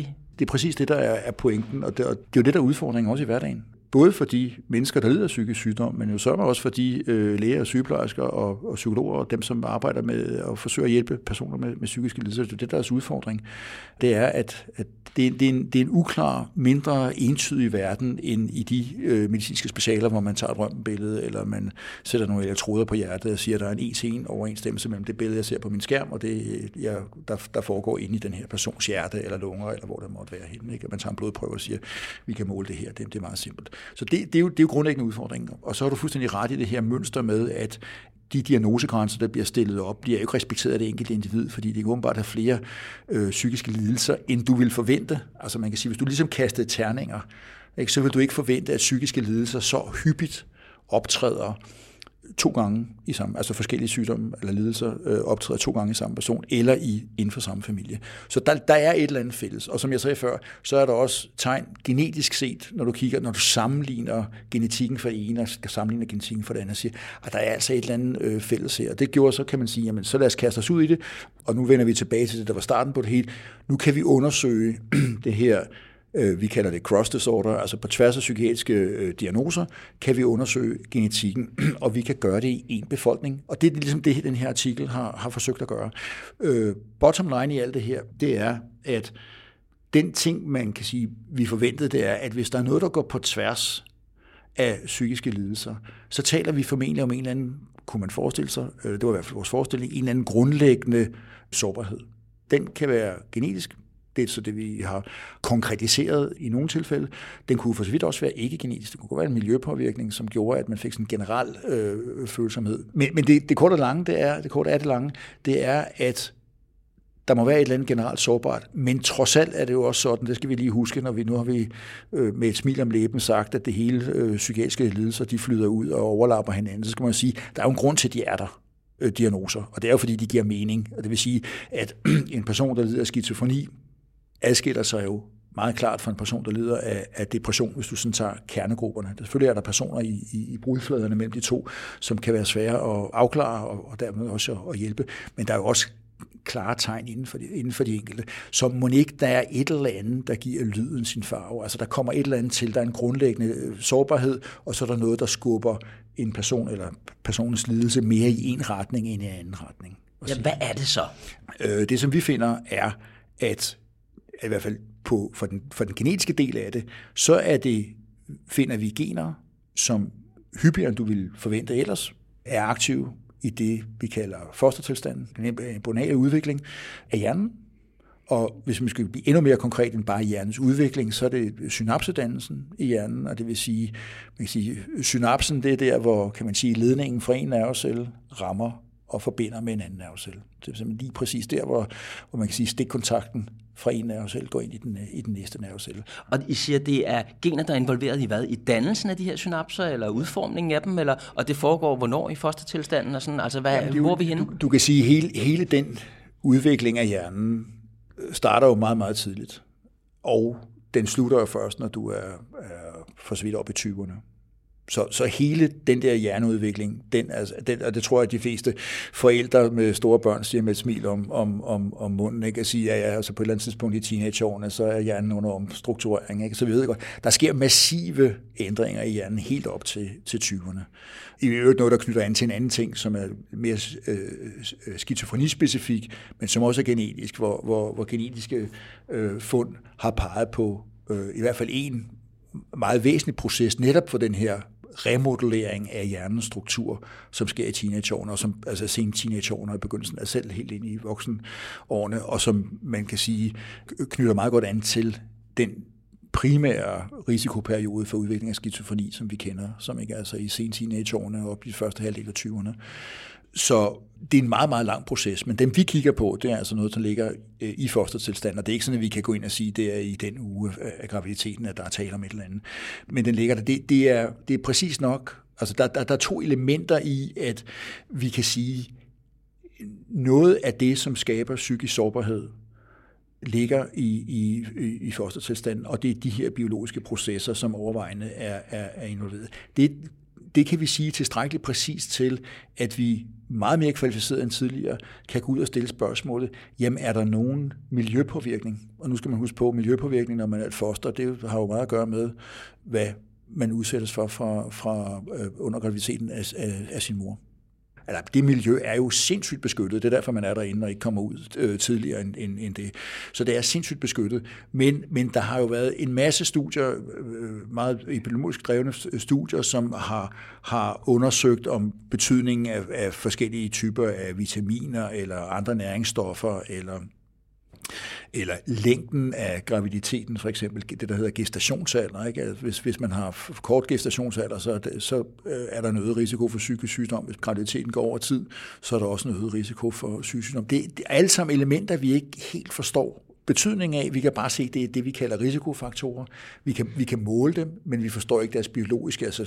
er præcis det, der er pointen, og det er jo det, der er udfordringen også i hverdagen. både for de mennesker, der lider af psykisk sygdom, men jo så også for de læger, sygeplejersker og psykologer og dem, som arbejder med og forsøger at hjælpe personer med psykiske lidelser. Det er deres udfordring. Det er, at det er en uklar, mindre entydig verden end i de medicinske specialer, hvor man tager et røntgenbillede, eller man sætter nogle elektroder på hjertet og siger, at der er en en-til-en overensstemmelse mellem det billede, jeg ser på min skærm, og det, der foregår inde i den her persons hjerte eller lunger, eller hvor det måtte være henne. Ikke? Man tager en blodprøve og siger, at vi kan måle det her. Det er meget simpelt. Så det er jo grundlæggende udfordringen. Og så har du fuldstændig ret i det her mønster med, at de diagnosegrænser, der bliver stillet op, bliver jo ikke respekteret af det enkelte individ, fordi det kan åbenbart have flere psykiske lidelser, end du vil forvente. Altså man kan sige, hvis du ligesom kastede terninger, ikke, så vil du ikke forvente, at psykiske lidelser så hyppigt optræder 2 gange i samme, altså forskellige sygdomme eller lidelser optræder 2 gange i samme person, eller inden for samme familie. Så der er et eller andet fælles. Og som jeg sagde før, så er der også tegn genetisk set, når du sammenligner genetikken for det ene, og sammenligner genetikken for det andet, og siger, at der er altså et eller andet fælles her. Og det gjorde, så kan man sige, jamen så lad os kaste os ud i det, og nu vender vi tilbage til det, der var starten på det hele. Nu kan vi undersøge det her, vi kalder det cross disorder, altså på tværs af psykiatriske diagnoser, kan vi undersøge genetikken, og vi kan gøre det i én befolkning. Og det er ligesom det, den her artikel har forsøgt at gøre. Bottom line i alt det her, det er, at den ting, man kan sige, vi forventede, det er, at hvis der er noget, der går på tværs af psykiske lidelser, så taler vi formentlig om en eller anden, kunne man forestille sig, det var i hvert fald vores forestilling, en eller anden grundlæggende sårbarhed. Den kan være genetisk. Det er så det, vi har konkretiseret i nogle tilfælde. Den kunne for så vidt også være ikke-genetisk. Det kunne være en miljøpåvirkning, som gjorde, at man fik sådan en generel følsomhed. Men det korte er, at der må være et eller andet generelt sårbart, men trods alt er det jo også sådan, det skal vi lige huske, når vi nu har med et smil om læben sagt, at det hele psykiatriske lidelser, de flyder ud og overlapper hinanden, så skal man sige, der er jo en grund til, at de er der. Diagnoser, og det er jo fordi, de giver mening. Og det vil sige, at en person, der lider af skizofreni, adskiller sig jo meget klart fra en person, der lider af depression, hvis du sådan tager kernegrupperne. Selvfølgelig er der personer i brudfladerne mellem de to, som kan være svære at afklare og dermed også at hjælpe, men der er jo også klare tegn inden for de enkelte. Så må ikke der er et eller andet, der giver lyden sin farve. Altså der kommer et eller andet til, der er en grundlæggende sårbarhed, og så er der noget, der skubber en person eller personens lidelse mere i en retning end i en anden retning. Ja, hvad er det så? Det, som vi finder, er, at i hvert fald for den genetiske del af det, så er det, finder vi gener, som hyppigere end du ville forvente ellers, er aktive i det, vi kalder fostertilstanden, den bonale udvikling af hjernen. Og hvis man skal blive endnu mere konkret end bare hjernens udvikling, så er det synapsedannelsen i hjernen, og det vil sige, synapsen, det er der, hvor kan man sige, ledningen fra en nervecelle rammer og forbinder med en anden nervecelle. Det er simpelthen lige præcis der, hvor man kan sige, stikkontakten fra en nervecelle går ind i den næste nervecelle. Og I siger, det er gener, der er involveret i hvad? I dannelsen af de her synapser, eller udformningen af dem, eller, og det foregår hvornår i fostertilstanden, og sådan, altså hvor er vi henne? Du kan sige, hele den udvikling af hjernen starter jo meget, meget tidligt, og den slutter jo først, når du er for så vidt op i 20'erne. Så hele den der hjerneudvikling, og det tror jeg, at de fleste forældre med store børn siger med et smil om munden, ikke? At sige, at altså på et eller andet tidspunkt i teenageårene, så er hjernen under omstrukturering. Ikke? Så vi ved godt, der sker massive ændringer i hjernen helt op til 20'erne. I øvrigt noget, der knytter an til en anden ting, som er mere skizofrenispecifik, men som også er genetisk, hvor genetiske fund har peget på i hvert fald en meget væsentlig proces netop for den her remodellering af hjernens struktur, som sker i teenageårene, og som altså sent teenageårene i begyndelsen er selv helt ind i voksenårene, og som man kan sige knytter meget godt an til den primære risikoperiode for udvikling af skizofreni, som vi kender, som ikke altså i sent teenageårene og op i de første halvdel af 20'erne. Så det er en meget, meget lang proces, men dem vi kigger på, det er altså noget, der ligger i fostertilstand, og det er ikke sådan, at vi kan gå ind og sige, det er i den uge af graviditeten, at der er tale om et eller andet. Men den ligger der. Det er præcis nok. Altså, der er 2 elementer i, at vi kan sige, noget af det, som skaber psykisk sårbarhed, ligger i fostertilstanden, og det er de her biologiske processer, som overvejende er involveret. Det kan vi sige tilstrækkeligt præcist til, at vi meget mere kvalificeret end tidligere kan gå ud og stille spørgsmålet, jamen er der nogen miljøpåvirkning? Og nu skal man huske på, miljøpåvirkning, når man er et foster, det har jo meget at gøre med, hvad man udsættes for fra under graviditeten af sin mor. Altså, det miljø er jo sindssygt beskyttet. Det er derfor, man er derinde og ikke kommer ud tidligere end det. Så det er sindssygt beskyttet. Men der har jo været en masse studier, meget epidemiologisk drevne studier, som har undersøgt om betydningen af forskellige typer af vitaminer eller andre næringsstoffer eller længden af graviditeten, for eksempel det, der hedder gestationsalder. Ikke? Altså, hvis man har kort gestationsalder, så er der en øget risiko for psykisk sygdom. Hvis graviditeten går over tid, så er der også en øget risiko for psykisk sygdom. Det er alle sammen elementer, vi ikke helt forstår betydningen af. Vi kan bare se, det er det, vi kalder risikofaktorer. Vi kan måle dem, men vi forstår ikke deres biologiske, altså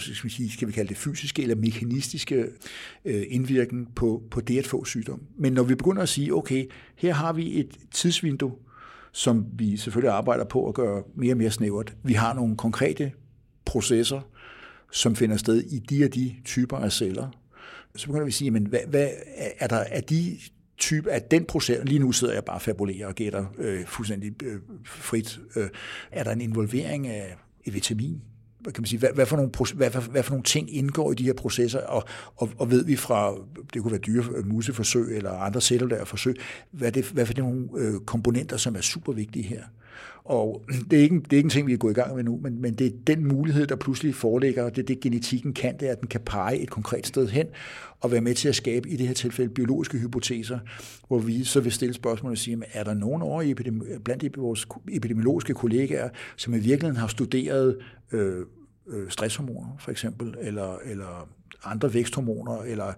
skal vi kalde det fysiske eller mekanistiske indvirkning på det at få sygdom. Men når vi begynder at sige, okay, her har vi et tidsvindue, som vi selvfølgelig arbejder på at gøre mere og mere snævert. Vi har nogle konkrete processer, som finder sted i de og de typer af celler. Så begynder vi at sige, men hvad er der af de type af den proces, lige nu sidder jeg bare og fabulerer og gætter fuldstændig frit, er der en involvering af et vitamin? Kan man sige, hvad for nogle ting indgår i de her processer, og ved vi fra, det kunne være dyremuseforsøg eller andre cellulære forsøg, hvad for nogle komponenter, som er super vigtige her. Og det er ikke en ting, vi er gået i gang med nu, men det er den mulighed, der pludselig foreligger, og det genetikken kan, det er, at den kan pege et konkret sted hen og være med til at skabe, i det her tilfælde, biologiske hypoteser, hvor vi så vil stille spørgsmål og sige, er der nogen over blandt vores epidemiologiske kollegaer, som i virkeligheden har studeret stresshormoner, for eksempel, eller andre væksthormoner, eller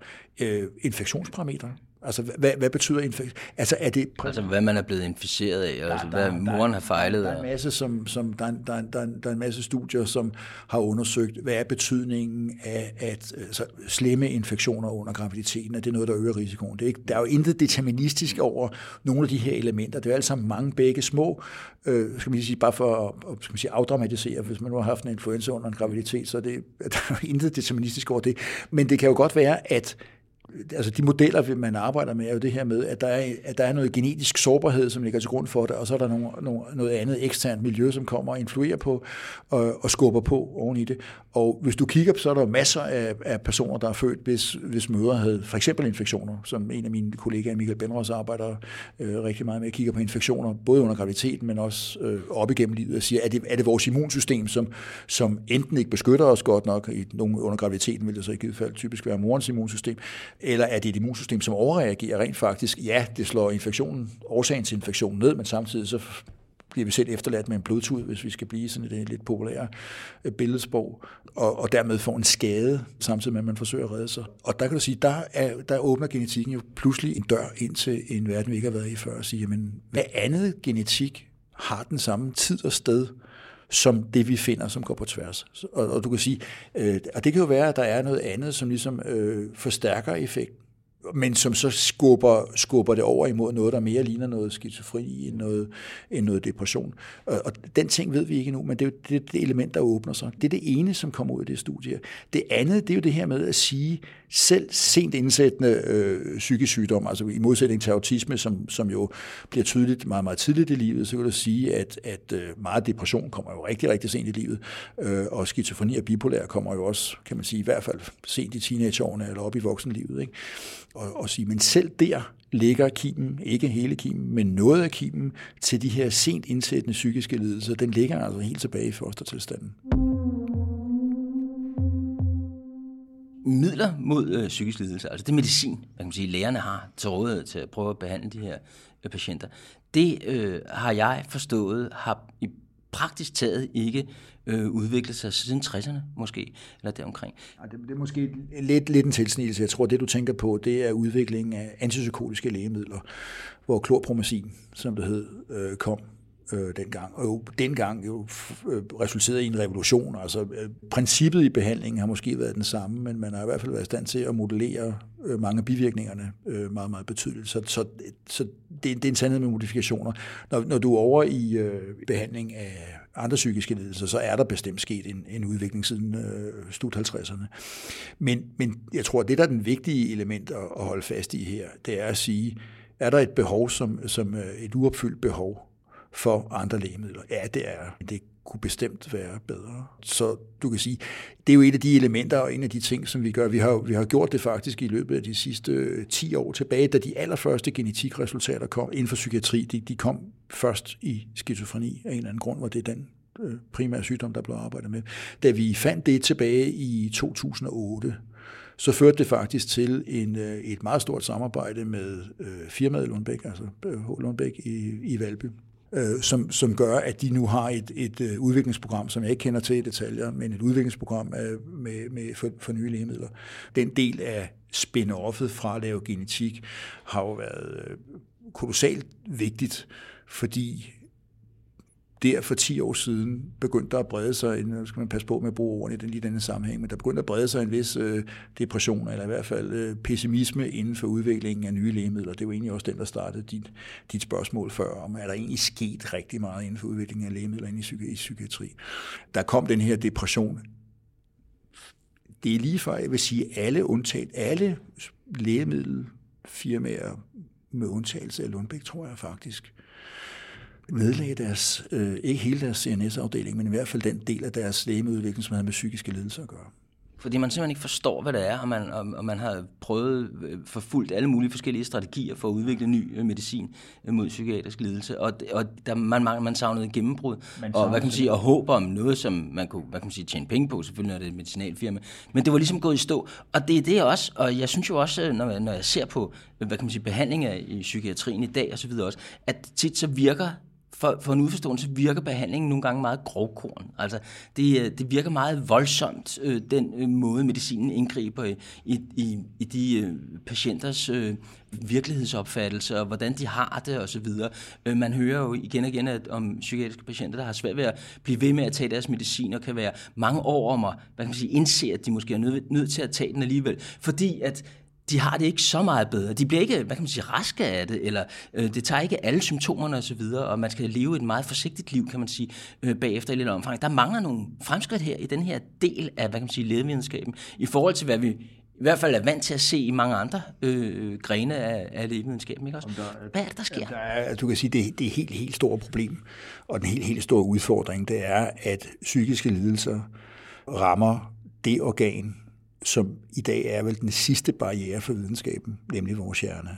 infektionsparametre? Altså, hvad betyder infektion? Altså, er det altså, hvad man er blevet inficeret af, og altså, hvad moren har fejlet af? Der er en masse studier, som har undersøgt, hvad er betydningen af at altså, slemme infektioner under graviditeten, at det er noget, der øger risikoen. Det er ikke, der er jo intet deterministisk over nogle af de her elementer. Det er jo alle sammen mange begge små, skal man sige, bare for at afdramatisere. Hvis man nu har haft en influenza under en graviditet, så der er jo intet deterministisk over det. Men det kan jo godt være, at altså de modeller, man arbejder med, er jo det her med, at der er noget genetisk sårbarhed, som ligger til grund for det, og så er der noget andet eksternt miljø, som kommer og influerer på og skubber på oven i det. Og hvis du kigger, så er der jo masser af personer, der er født, hvis mødre havde for eksempel infektioner, som en af mine kollegaer, Michael Benros, arbejder rigtig meget med at kigge på infektioner, både under graviditeten, men også op igennem livet, og siger, er det vores immunsystem, som enten ikke beskytter os godt nok, under graviditeten vil det så i givet fald typisk være morens immunsystem, eller er det et immunsystem, som overreagerer rent faktisk? Ja, det slår årsagen til infektionen ned, men samtidig så bliver vi selv efterladt med en blodtud, hvis vi skal blive sådan et lidt populære billedsprog, og dermed får en skade, samtidig med, at man forsøger at redde sig. Og der kan du sige, der åbner genetikken jo pludselig en dør ind til en verden, vi ikke har været i før, og siger, jamen, hvad andet genetik har den samme tid og sted, som det, vi finder, som går på tværs. Og du kan sige, og det kan jo være, at der er noget andet, som ligesom forstærker effekten, men som så skubber det over imod noget, der mere ligner noget skizofreni end noget depression. Og den ting ved vi ikke endnu, men det er jo det element, der åbner sig. Det er det ene, som kommer ud af det studie. Det andet, det er jo det her med at sige, selv sent indsættende psykisk sygdom, altså i modsætning til autisme, som jo bliver tydeligt meget, meget tidligt i livet, så kan du sige, at meget depression kommer jo rigtig, rigtig sent i livet, og skizofreni og bipolar kommer jo også, kan man sige, i hvert fald sent i teenageårene eller op i voksenlivet, ikke? Og sige, men selv der ligger kimen, ikke hele kimen, men noget af kimen til de her sent indsættende psykiske lidelser, den ligger altså helt tilbage i fostertilstanden. Midler mod psykisk lidelse, altså det medicin, man kan sige, lægerne har til rådighed til at prøve at behandle de her patienter, det har jeg forstået, har i praktisk taget ikke udviklet sig siden 60'erne måske, eller deromkring. Det er måske lidt en tilsnigelse. Jeg tror, det du tænker på, det er udviklingen af antipsykotiske lægemidler, hvor klorpromazin, som det hed, kom dengang. Og jo, dengang jo resulterede i en revolution. Altså princippet i behandlingen har måske været den samme, men man har i hvert fald været i stand til at modellere mange af bivirkningerne meget, meget betydeligt. Så det er en sandhed med modifikationer. Når du er over i behandling af andre psykiske lidelser, så er der bestemt sket en udvikling siden slut 50'erne. Men jeg tror, at det, der er den vigtige element at holde fast i her, det er at sige, er der et behov som et uopfyldt behov for andre lægemidler? Ja, det er. Det kunne bestemt være bedre. Så du kan sige, det er jo et af de elementer og en af de ting, som vi gør. Vi har gjort det faktisk i løbet af de sidste 10 år tilbage, da de allerførste genetikresultater kom inden for psykiatri. De kom først i skizofreni af en eller anden grund, hvor det er den primære sygdom, der blev arbejdet med. Da vi fandt det tilbage i 2008, så førte det faktisk til et meget stort samarbejde med firmaet Lundbeck, altså H. Lundbeck i Valby, som gør, at de nu har et udviklingsprogram, som jeg ikke kender til i detaljer, men et udviklingsprogram for nye lægemidler. Den del af spin-offet fra at lave genetik har jo været kolossalt vigtigt, fordi der for 10 år siden begyndte der at brede sig, nu skal man passe på med at bruge ordene i den sammenhæng, men der begyndte at brede sig en vis depression, eller i hvert fald pessimisme inden for udviklingen af nye lægemidler. Det var egentlig også den, der startede dit spørgsmål før, om er der egentlig sket rigtig meget inden for udviklingen af lægemidler i psykiatri. Der kom den her depression. Det er lige før, jeg vil sige, alle lægemiddelfirmaer, med undtagelse af Lundbeck, tror jeg faktisk, nedlagde deres, ikke hele deres CNS-afdeling, men i hvert fald den del af deres lægemiddeludvikling, som havde med psykiske lidelser at gøre. Fordi man simpelthen ikke forstår, hvad det er, og man har prøvet forfulgt alle mulige forskellige strategier for at udvikle ny medicin mod psykiatrisk lidelse, og der, man savnede gennembrud, og hvad kan man sige, og håb om noget, som man kunne, hvad kan man sige, tjene penge på, selvfølgelig når det er et medicinalfirma, men det var ligesom gået i stå, og det er det også, og jeg synes jo også, når jeg ser på, hvad kan man sige, behandling i psykiatrien i dag og så videre også, at tit så virker For en udforståelse virker behandlingen nogle gange meget grovkorn. Altså, det virker meget voldsomt, den måde medicinen indgriber i de patienters virkelighedsopfattelse, og hvordan de har det, og så videre. Man hører jo igen og igen om psykiatriske patienter, der har svært ved at blive ved med at tage deres medicin, og kan være mange år om at, hvad kan man sige, indse, at de måske er nødt til at tage den alligevel. Fordi at de har det ikke så meget bedre. De bliver ikke, hvad kan man sige, raske af det, eller det tager ikke alle symptomerne osv., og man skal leve et meget forsigtigt liv, kan man sige, bagefter i lidt omfang. Der mangler nogle fremskridt her i den her del af, hvad kan man sige, lægevidenskaben, i forhold til, hvad vi i hvert fald er vant til at se i mange andre grene af lægevidenskaben, ikke også? Hvad er det, der sker? Du kan sige, det er et helt stort problem, og den helt store udfordring, det er, at psykiske lidelser rammer det organ, som i dag er vel den sidste barriere for videnskaben, nemlig vores hjerne.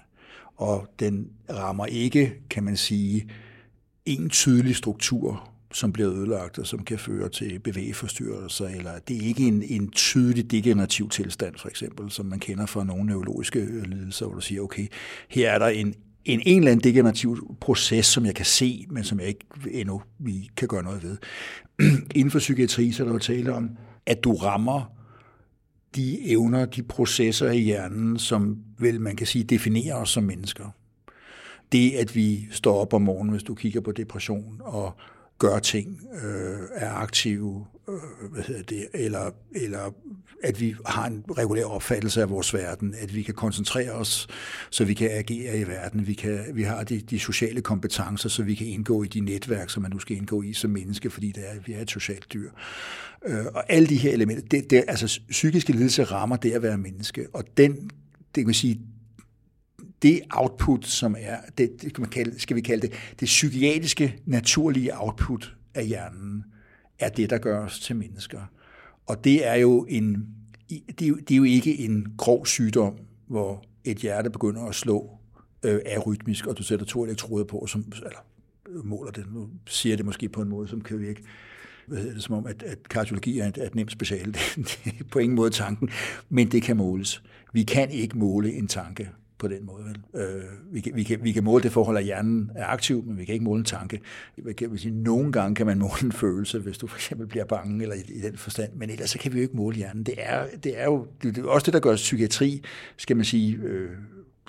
Og den rammer ikke, kan man sige, en tydelig struktur, som bliver ødelagt, og som kan føre til bevægeforstyrrelser, eller det er ikke en tydelig degenerativ tilstand, for eksempel, som man kender fra nogle neurologiske lidelser, hvor du siger, okay, her er der en eller anden degenerativ proces, som jeg kan se, men som jeg ikke endnu kan gøre noget ved. Inden for psykiatri, så er der jo tale om, at du rammer de evner, de processer i hjernen, som vel, man kan sige, definerer os som mennesker. Det, at vi står op om morgenen, hvis du kigger på depression, og gør ting, er aktive, eller at vi har en regulær opfattelse af vores verden, at vi kan koncentrere os, så vi kan agere i verden, vi har de sociale kompetencer, så vi kan indgå i de netværk, som man nu skal indgå i som menneske, fordi vi er et socialt dyr. Og alle de her elementer, altså psykiske lidelser rammer det at være menneske, og det kan man sige, det output, som er, det psykiatriske, naturlige output af hjernen, er det, der gør os til mennesker. Og det er jo ikke en grov sygdom, hvor et hjerte begynder at slå arytmisk, og du sætter 2 elektroder på, eller måler det, nu siger det måske på en måde, som kan virke, som om, at kardiologi er et nemt speciale. Det er på ingen måde tanken, men det kan måles. Vi kan ikke måle en tanke på den måde. Vi kan måle det forhold, at hjernen er aktiv, men vi kan ikke måle en tanke. Nogle gange kan man måle en følelse, hvis du for eksempel bliver bange, eller i den forstand, men ellers så kan vi jo ikke måle hjernen. Det er også det, der gør psykiatri, skal man sige,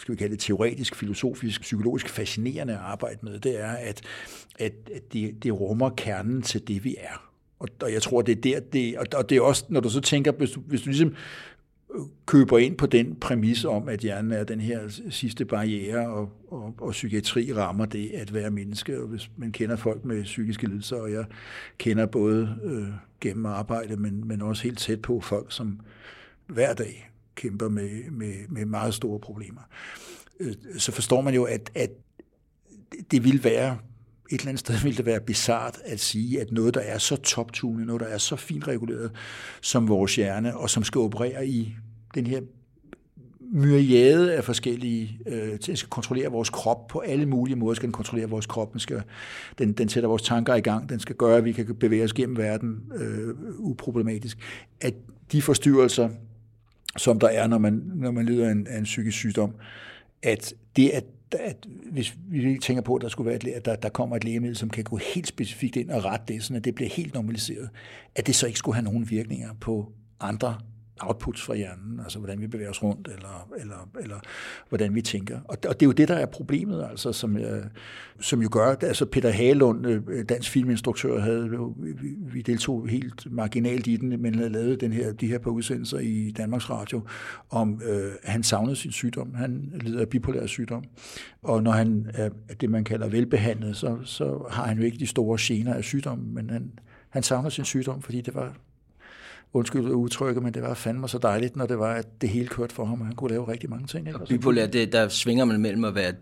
skal vi kalde det teoretisk, filosofisk, psykologisk fascinerende at arbejde med, det er, at det rummer kernen til det, vi er. Og jeg tror, det er der, og det er også, når du så tænker, hvis du ligesom køber ind på den præmis om, at hjernen er den her sidste barriere, og psykiatri rammer det at være menneske. Og hvis man kender folk med psykiske lidelser, og jeg kender både gennem arbejde, men også helt tæt på folk, som hver dag kæmper med meget store problemer, så forstår man jo, at det ville være Et eller andet sted ville det være bizart at sige, at noget, der er så toptunet, noget, der er så fint reguleret som vores hjerne, og som skal operere i den her myriade af forskellige, den skal kontrollere vores krop på alle mulige måder, skal den kontrollere vores krop, den sætter vores tanker i gang, den skal gøre, at vi kan bevæge os gennem verden uproblematisk. At de forstyrrelser, som der er, når man lider af en psykisk sygdom, at det at hvis vi tænker på, at der skulle være der kommer et lægemiddel, som kan gå helt specifikt ind og rette det, sådan at det bliver helt normaliseret, at det så ikke skulle have nogen virkninger på andre outputs fra hjernen, altså hvordan vi bevæger os rundt, eller hvordan vi tænker. Og det er jo det, der er problemet, altså, som jo gør, altså Peter Hagelund, dansk filminstruktør, vi deltog helt marginalt i den, men havde lavet de her par udsendelser i Danmarks Radio, om han savnede sin sygdom, han lider af bipolær sygdom, og når han er det, man kalder velbehandlet, så har han jo ikke de store gener af sygdommen, men han savner sin sygdom, fordi det var undskyld udtrykket, men det var fandme så dejligt, når det var, at det hele kørte for ham, og han kunne lave rigtig mange ting. Ikke? Bipolar, der svinger man mellem at være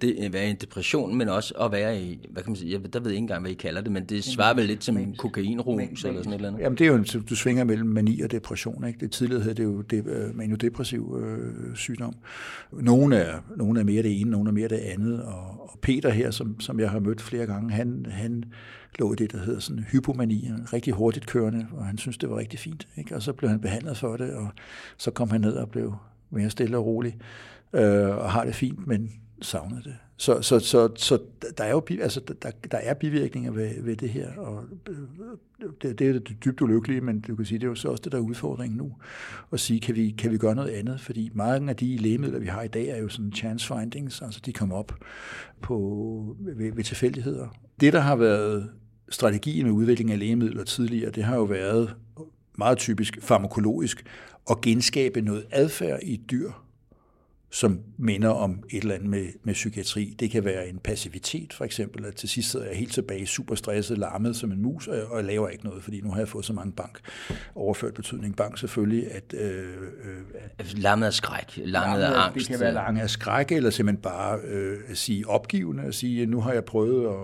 i en depression, men også at være i, hvad kan man sige, der ved jeg ikke engang, hvad I kalder det, men det svarer vel lidt som en kokainrus eller sådan et eller andet. Jamen det er jo, du svinger mellem mani og depression, ikke? Det tidligere hed det jo maniodepressiv sygdom. Nogen er mere det ene, nogen er mere det andet, og Peter her, som jeg har mødt flere gange, han lå i det, der hedder sådan hypomani, rigtig hurtigt kørende, og han syntes, det var rigtig fint, ikke? Og så blev han behandlet for det, og så kom han ned og blev mere stille og rolig, og har det fint, men savnede det. Så der er jo der er bivirkninger ved det her, og det er det dybt ulykkelige, men du kan sige, det er jo så også det, der er udfordringen nu, at sige, kan vi gøre noget andet, fordi mange af de lægemidler, vi har i dag, er jo sådan chance findings, altså de kommer op ved tilfældigheder. Det, der har været strategien med udvikling af lægemidler tidligere, det har jo været meget typisk farmakologisk at genskabe noget adfærd i dyr, som minder om et eller andet med psykiatri. Det kan være en passivitet, for eksempel, at til sidst sidder jeg helt tilbage, super stresset, larmet som en mus, og jeg laver ikke noget, fordi nu har jeg fået så mange bank. Overført betydning bank selvfølgelig, at... Larmet af skræk, larmet af angst. Det kan være larmet af skræk, eller simpelthen bare at sige opgivende, at sige, nu har jeg prøvet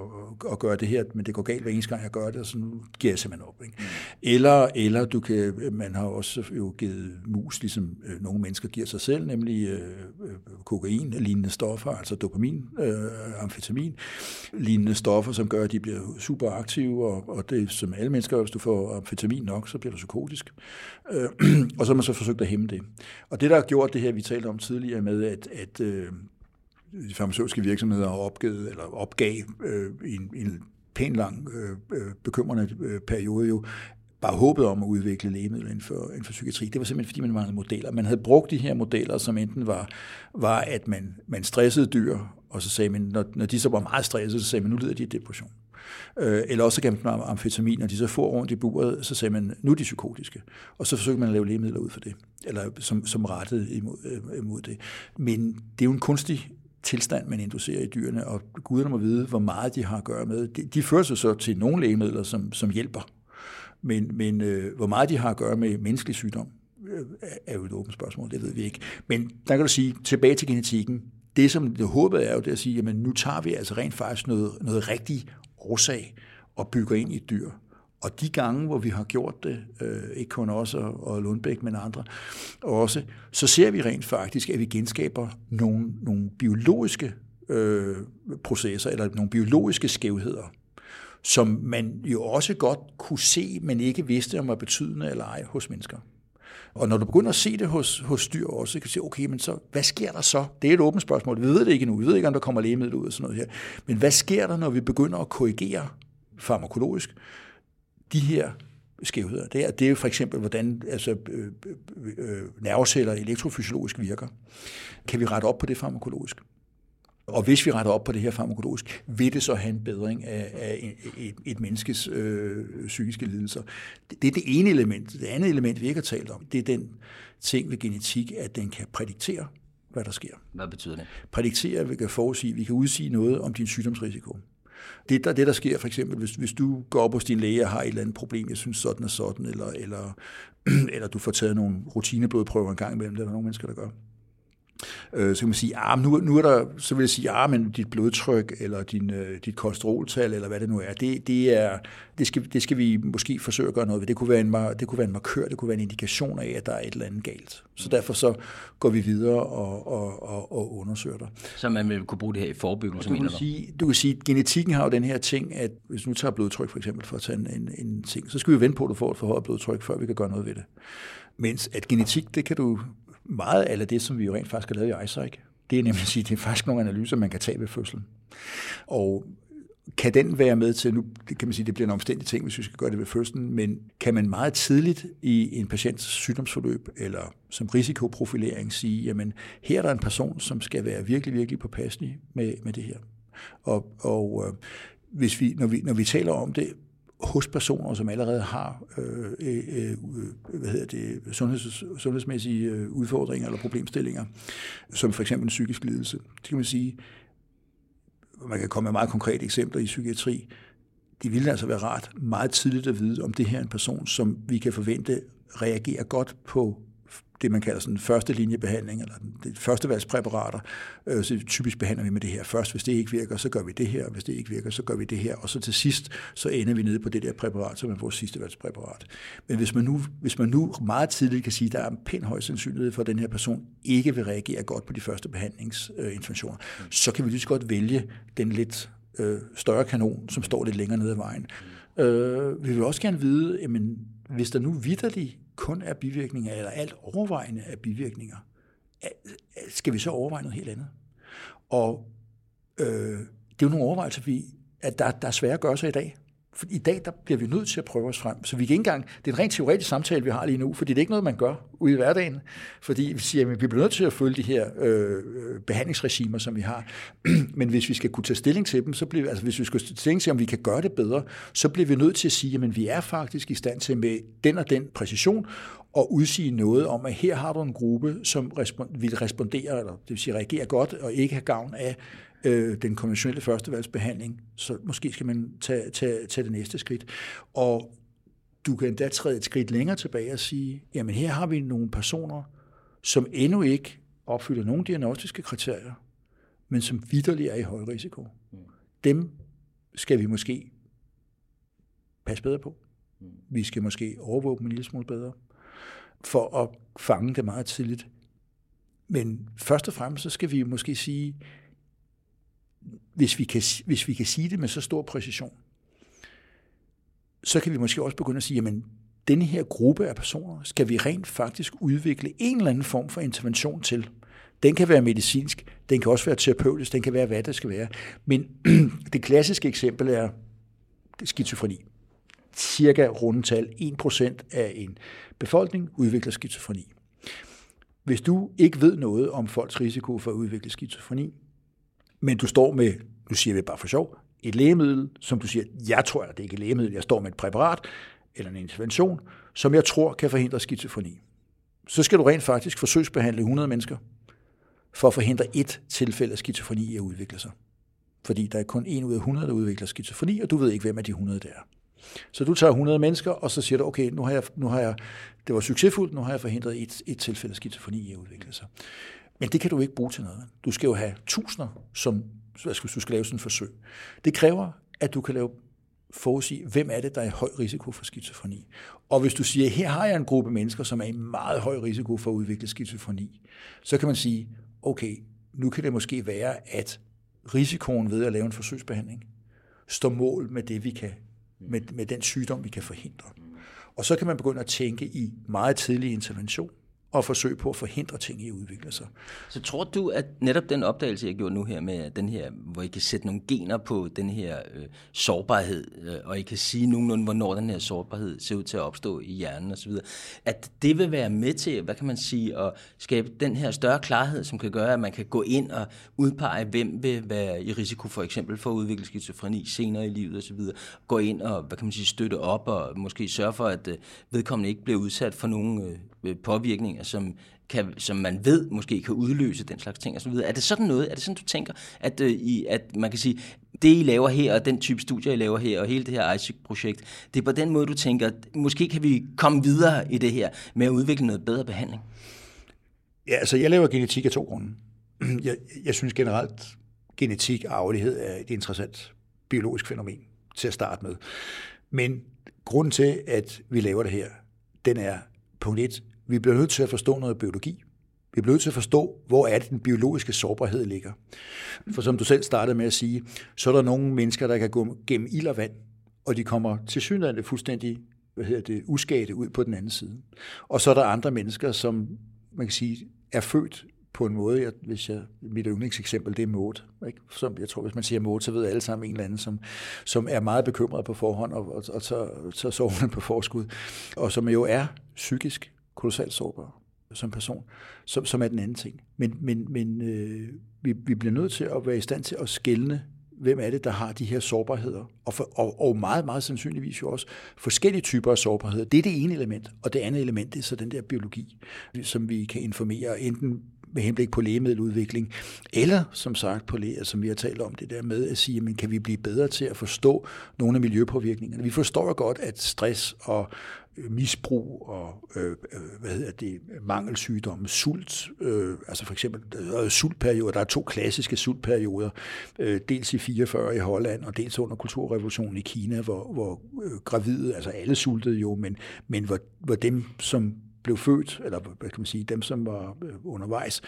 at gøre det her, men det går galt hver eneste gang, jeg gør det, og så nu giver jeg simpelthen op. Ikke? Eller du kan, man har også jo givet mus, ligesom nogle mennesker giver sig selv, nemlig... kokain-lignende stoffer, altså dopamin, amfetamin, lignende stoffer, som gør, at de bliver superaktive, og det som alle mennesker, hvis du får amfetamin nok, så bliver du psykotisk. Og så har man så forsøgt at hæmme det. Og det, der har gjort det her, vi talte om tidligere med, at de farmaceutiske virksomheder har opgav en pæn lang bekymrende periode jo, bare håbet om at udvikle lægemidler inden for psykiatri. Det var simpelthen, fordi man manglede modeller. Man havde brugt de her modeller, som enten var at man stressede dyr, og så sagde man, når de så var meget stressede, så sagde man, nu lider de af depression. Eller også gav man amfetamin, når de så får rundt i buret, så sagde man, nu er de psykotiske. Og så forsøgte man at lave lægemidler ud for det, eller som rettede imod det. Men det er jo en kunstig tilstand, man inducerer i dyrene, og guderne må vide, hvor meget de har at gøre med. De fører sig så til nogle lægemidler, som hjælper. Men hvor meget de har at gøre med menneskelig sygdom, er jo et åbent spørgsmål, det ved vi ikke. Men der kan du sige, tilbage til genetikken, det som det håbet er jo, det at sige, jamen nu tager vi altså rent faktisk noget rigtig årsag og bygger ind i et dyr. Og de gange, hvor vi har gjort det, ikke kun os og Lundbeck, men andre også, så ser vi rent faktisk, at vi genskaber nogle biologiske processer, eller nogle biologiske skævheder, som man jo også godt kunne se, men ikke vidste, om var betydende eller ej hos mennesker. Og når du begynder at se det hos dyr også, så kan du sige, okay, men så, hvad sker der så? Det er et åbent spørgsmål. Vi ved det ikke endnu. Vi ved ikke, om der kommer lægemiddel ud og sådan noget her. Men hvad sker der, når vi begynder at korrigere farmakologisk de her skævheder? Det er jo for eksempel, hvordan altså, nerveceller elektrofysiologisk virker. Kan vi rette op på det farmakologisk? Og hvis vi retter op på det her farmakologisk, vil det så have en bedring af et menneskes psykiske lidelser. Det er det ene element. Det andet element, vi ikke har talt om, det er den ting ved genetik, at den kan prædiktere, hvad der sker. Hvad betyder det? Prædiktere, vi kan forudsige, vi kan udsige noget om din sygdomsrisiko. Det, der sker for eksempel, hvis du går op hos din læge og har et eller andet problem, jeg synes sådan og sådan, eller du får taget nogle rutineblodprøver en gang imellem, det er der nogle mennesker, der gør. Så kan man sige, nu er der, så vil jeg sige, men dit blodtryk eller dit kolesteroltal eller hvad det nu er, det skal vi måske forsøge at gøre noget ved. Det kunne være en markør, det kunne være en indikation af, at der er et eller andet galt. Så derfor så går vi videre og undersøger det. Så man vil kunne bruge det her i forebyggelse, mener du? Du kan sige, at genetikken har jo den her ting, at hvis nu tager blodtryk for eksempel for at tage en ting, så skal vi vente på, at du får et forhøjet blodtryk, før vi kan gøre noget ved det. Mens at genetik, det kan du meget af det, som vi jo rent faktisk har lavet i iPSYCH. Det er nemlig at sige, det er faktisk nogle analyser, man kan tage ved fødslen. Og kan den være med til, nu kan man sige, det bliver en omstændig ting, hvis vi skal gøre det ved fødslen, men kan man meget tidligt i en patients sygdomsforløb, eller som risikoprofilering sige, jamen her er der en person, som skal være virkelig, virkelig påpasselig med det her. Og hvis vi, når vi taler om det, hos personer, som allerede har sundhedsmæssige udfordringer eller problemstillinger, som for eksempel en psykisk lidelse. Det kan man sige, man kan komme med meget konkrete eksempler i psykiatri. Det ville altså være rart meget tidligt at vide, om det her er en person, som vi kan forvente reagerer godt på det, man kalder sådan første linjebehandling, eller det førstevalgspræparater, så typisk behandler vi med det her først. Hvis det ikke virker, så gør vi det her. Hvis det ikke virker, så gør vi det her. Og så til sidst, så ender vi nede på det der præparat, som er vores sidstevalgspræparat. Men hvis man nu meget tidligt kan sige, at der er en pæn høj sandsynlighed for, at den her person ikke vil reagere godt på de første behandlingsinterventioner, så kan vi lige så godt vælge den lidt større kanon, som står lidt længere nede ad vejen. Vi vil også gerne vide, jamen, hvis der nu vitterligt kun er bivirkninger, eller alt overvejende er bivirkninger, skal vi så overveje noget helt andet? Og det er jo nogle overvejelser, at der er svære at gøre sig i dag. For i dag der bliver vi nødt til at prøve os frem. Så vi kan ikke engang, det er en rent teoretisk samtale, vi har lige nu, fordi det er ikke noget, man gør ude i hverdagen. Fordi vi siger, at vi bliver nødt til at følge de her behandlingsregimer, som vi har. Men hvis vi skal kunne tage stilling til dem, hvis vi skal tage stilling til, om vi kan gøre det bedre, så bliver vi nødt til at sige, at vi er faktisk i stand til med den og den præcision at udsige noget om, at her har du en gruppe, som vil respondere, eller det vil sige reagere godt og ikke have gavn af den konventionelle førstevalgsbehandling, så måske skal man tage det næste skridt. Og du kan endda træde et skridt længere tilbage og sige, jamen her har vi nogle personer, som endnu ikke opfylder nogle diagnostiske kriterier, men som vitterligt er i høj risiko. Dem skal vi måske passe bedre på. Vi skal måske overvåge dem en lille smule bedre, for at fange det meget tidligt. Men først og fremmest, så skal vi måske sige, hvis vi kan sige det med så stor præcision, så kan vi måske også begynde at sige, jamen, denne her gruppe af personer skal vi rent faktisk udvikle en eller anden form for intervention til. Den kan være medicinsk, den kan også være terapeutisk, den kan være, hvad det skal være. Men det klassiske eksempel er skizofreni. Cirka rundetal 1% af en befolkning udvikler skizofreni. Hvis du ikke ved noget om folks risiko for at udvikle skizofreni, men du står med, nu siger vi bare for sjov, et lægemiddel, som du siger, jeg tror, det er ikke et lægemiddel, jeg står med et præparat eller en intervention, som jeg tror kan forhindre skizofreni. Så skal du rent faktisk forsøgsbehandle 100 mennesker for at forhindre ét tilfælde af skizofreni at udvikle sig. Fordi der er kun 1 ud af 100, der udvikler skizofreni, og du ved ikke, hvem af de 100 der er. Så du tager 100 mennesker, og så siger du, okay, nu har jeg det var succesfuldt, nu har jeg forhindret et tilfælde af skizofreni i at udvikle sig. Men det kan du ikke bruge til noget. Du skal jo have tusinder, som du skal lave sådan et forsøg. Det kræver, at du kan lave forudsige, hvem er det, der er i høj risiko for skizofreni. Og hvis du siger, her har jeg en gruppe mennesker, som er i meget høj risiko for at udvikle skizofreni, så kan man sige, okay, nu kan det måske være, at risikoen ved at lave en forsøgsbehandling står mål med det, vi kan med den sygdom, vi kan forhindre. Og så kan man begynde at tænke i meget tidlig intervention og forsøg på at forhindre ting i at udvikle sig. Så tror du, at netop den opdagelse, jeg gjorde nu her med den her, hvor I kan sætte nogle gener på den her sårbarhed, og I kan sige nogenlunde, hvornår den her sårbarhed ser ud til at opstå i hjernen osv., at det vil være med til, hvad kan man sige, at skabe den her større klarhed, som kan gøre, at man kan gå ind og udpege, hvem vil være i risiko for eksempel for at udvikle skizofreni senere i livet osv., gå ind og, hvad kan man sige, støtte op og måske sørge for, at vedkommende ikke bliver udsat for nogen påvirkninger, som man ved måske kan udløse den slags ting og så videre. Er det sådan noget? Er det sådan, du tænker, at man kan sige, det I laver her, og den type studier, I laver her, og hele det her ICD-projekt, det er på den måde, du tænker, måske kan vi komme videre i det her med at udvikle noget bedre behandling? Ja, altså jeg laver genetik af 2 grunde. Jeg synes generelt, genetik og arvelighed er et interessant biologisk fænomen til at starte med. Men grunden til, at vi laver det her, den er punkt 1. Vi bliver nødt til at forstå noget biologi. Vi bliver nødt til at forstå, hvor er det, den biologiske sårbarhed ligger. For som du selv startede med at sige, så er der nogle mennesker, der kan gå gennem ild og vand, og de kommer tilsyneladende fuldstændig uskadte ud på den anden side. Og så er der andre mennesker, som man kan sige er født på en måde, mit yndlingseksempel, det er måt. Som jeg tror, hvis man siger måt, så ved alle sammen en eller anden, som er meget bekymret på forhånd, og så sover den på forskud, og som jo er psykisk kolossalt sårbar som person, som er den anden ting. Men vi bliver nødt til at være i stand til at skelne, hvem er det, der har de her sårbarheder, og meget, meget sandsynligvis jo også forskellige typer af sårbarheder. Det er det ene element, og det andet element, det er så den der biologi, som vi kan informere, enten med henblik på lægemiddeludvikling, eller som sagt på læger, som vi har talt om det der med at sige, men kan vi blive bedre til at forstå nogle af miljøpåvirkningerne? Vi forstår godt, at stress og misbrug og mangelsygdomme, sult, altså for eksempel sultperioder, der er 2 klassiske sultperioder, dels i 44 i Holland og dels under kulturrevolutionen i Kina, hvor gravide, altså alle sultede jo, men hvor dem, som blev født, eller hvad kan man sige, dem, som var undervejs,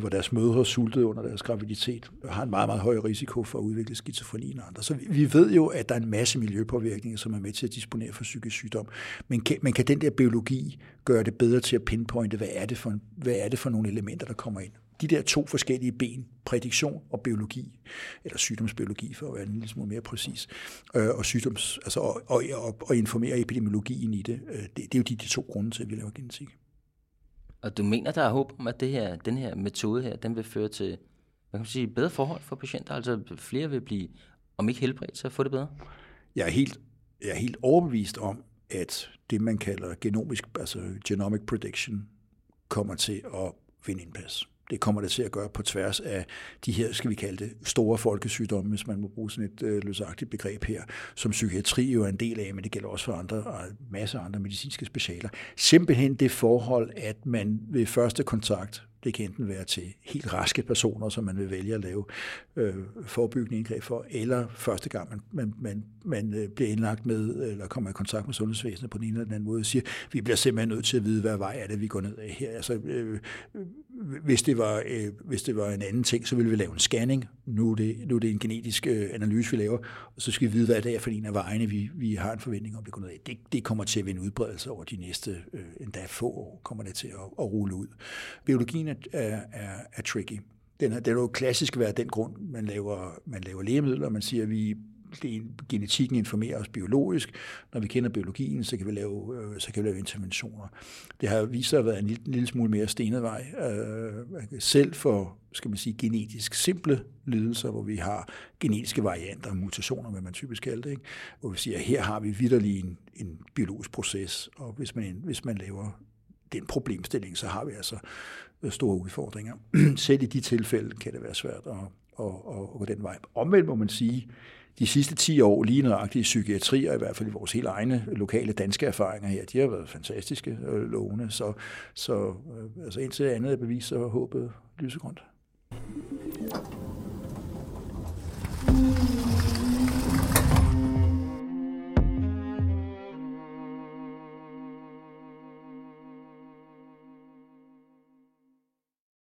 hvor deres mødre sultede under deres graviditet, har en meget, meget høj risiko for at udvikle skizofreni og andre. Så vi ved jo, at der er en masse miljøpåvirkninger, som er med til at disponere for psykisk sygdom. Men kan den der biologi gøre det bedre til at pinpointe, hvad er det for nogle elementer, der kommer ind? De der 2 forskellige ben, prædiktion og biologi, eller sygdomsbiologi for at være en lille smule mere præcis, og sygdoms, altså og informere epidemiologien i det. Det er jo de 2 grunde til, at vi laver genetik. Og du mener, der er håb om, at den her metode her, den vil føre til, hvad kan man sige, bedre forhold for patienter, altså flere vil blive, om ikke helbredt, så få det bedre? Jeg er helt overbevist om, at det, man kalder genomic prediction, kommer til at vinde indpas. Det kommer det til at gøre på tværs af de her, skal vi kalde det, store folkesygdomme, hvis man må bruge sådan et løsagtigt begreb her, som psykiatri jo er en del af, men det gælder også for andre og masser af andre medicinske specialer. Simpelthen det forhold, at man ved første kontakt, det kan enten være til helt raske personer, som man vil vælge at lave forebyggende indgreb for, eller første gang man bliver indlagt med, eller kommer i kontakt med sundhedsvæsenet på den ene eller den anden måde, og siger, vi bliver simpelthen nødt til at vide, hvad vej er det, vi går ned af her. Altså, hvis det var en anden ting, så ville vi lave en scanning. Nu er det en genetisk analyse, vi laver, og så skal vi vide, hvad det er for en af vejene, vi har en forventning om, det går ned af. Det kommer til at vinde udbredelse over de næste endda få år, kommer det til at rulle ud. Biologien er tricky. Den er jo klassisk været den grund, man laver lægemidler, og man siger, at genetikken informerer os biologisk. Når vi kender biologien, så kan vi lave interventioner. Det har vist sig at være en lille smule mere stenet vej. Selv for, skal man sige, genetisk simple lidelser, hvor vi har genetiske varianter og mutationer, hvad man typisk kalder det, ikke? Hvor vi siger, at her har vi vitterlig en biologisk proces, og hvis man laver den problemstilling, så har vi altså store udfordringer. Selv i de tilfælde kan det være svært at gå den vej. Omvendt må man sige, de sidste 10 år, lige nøjagtigt i psykiatri, og i hvert fald i vores helt egne lokale danske erfaringer her, de har været fantastiske lovende, så indtil andet er bevist, så håbet lysegrønt.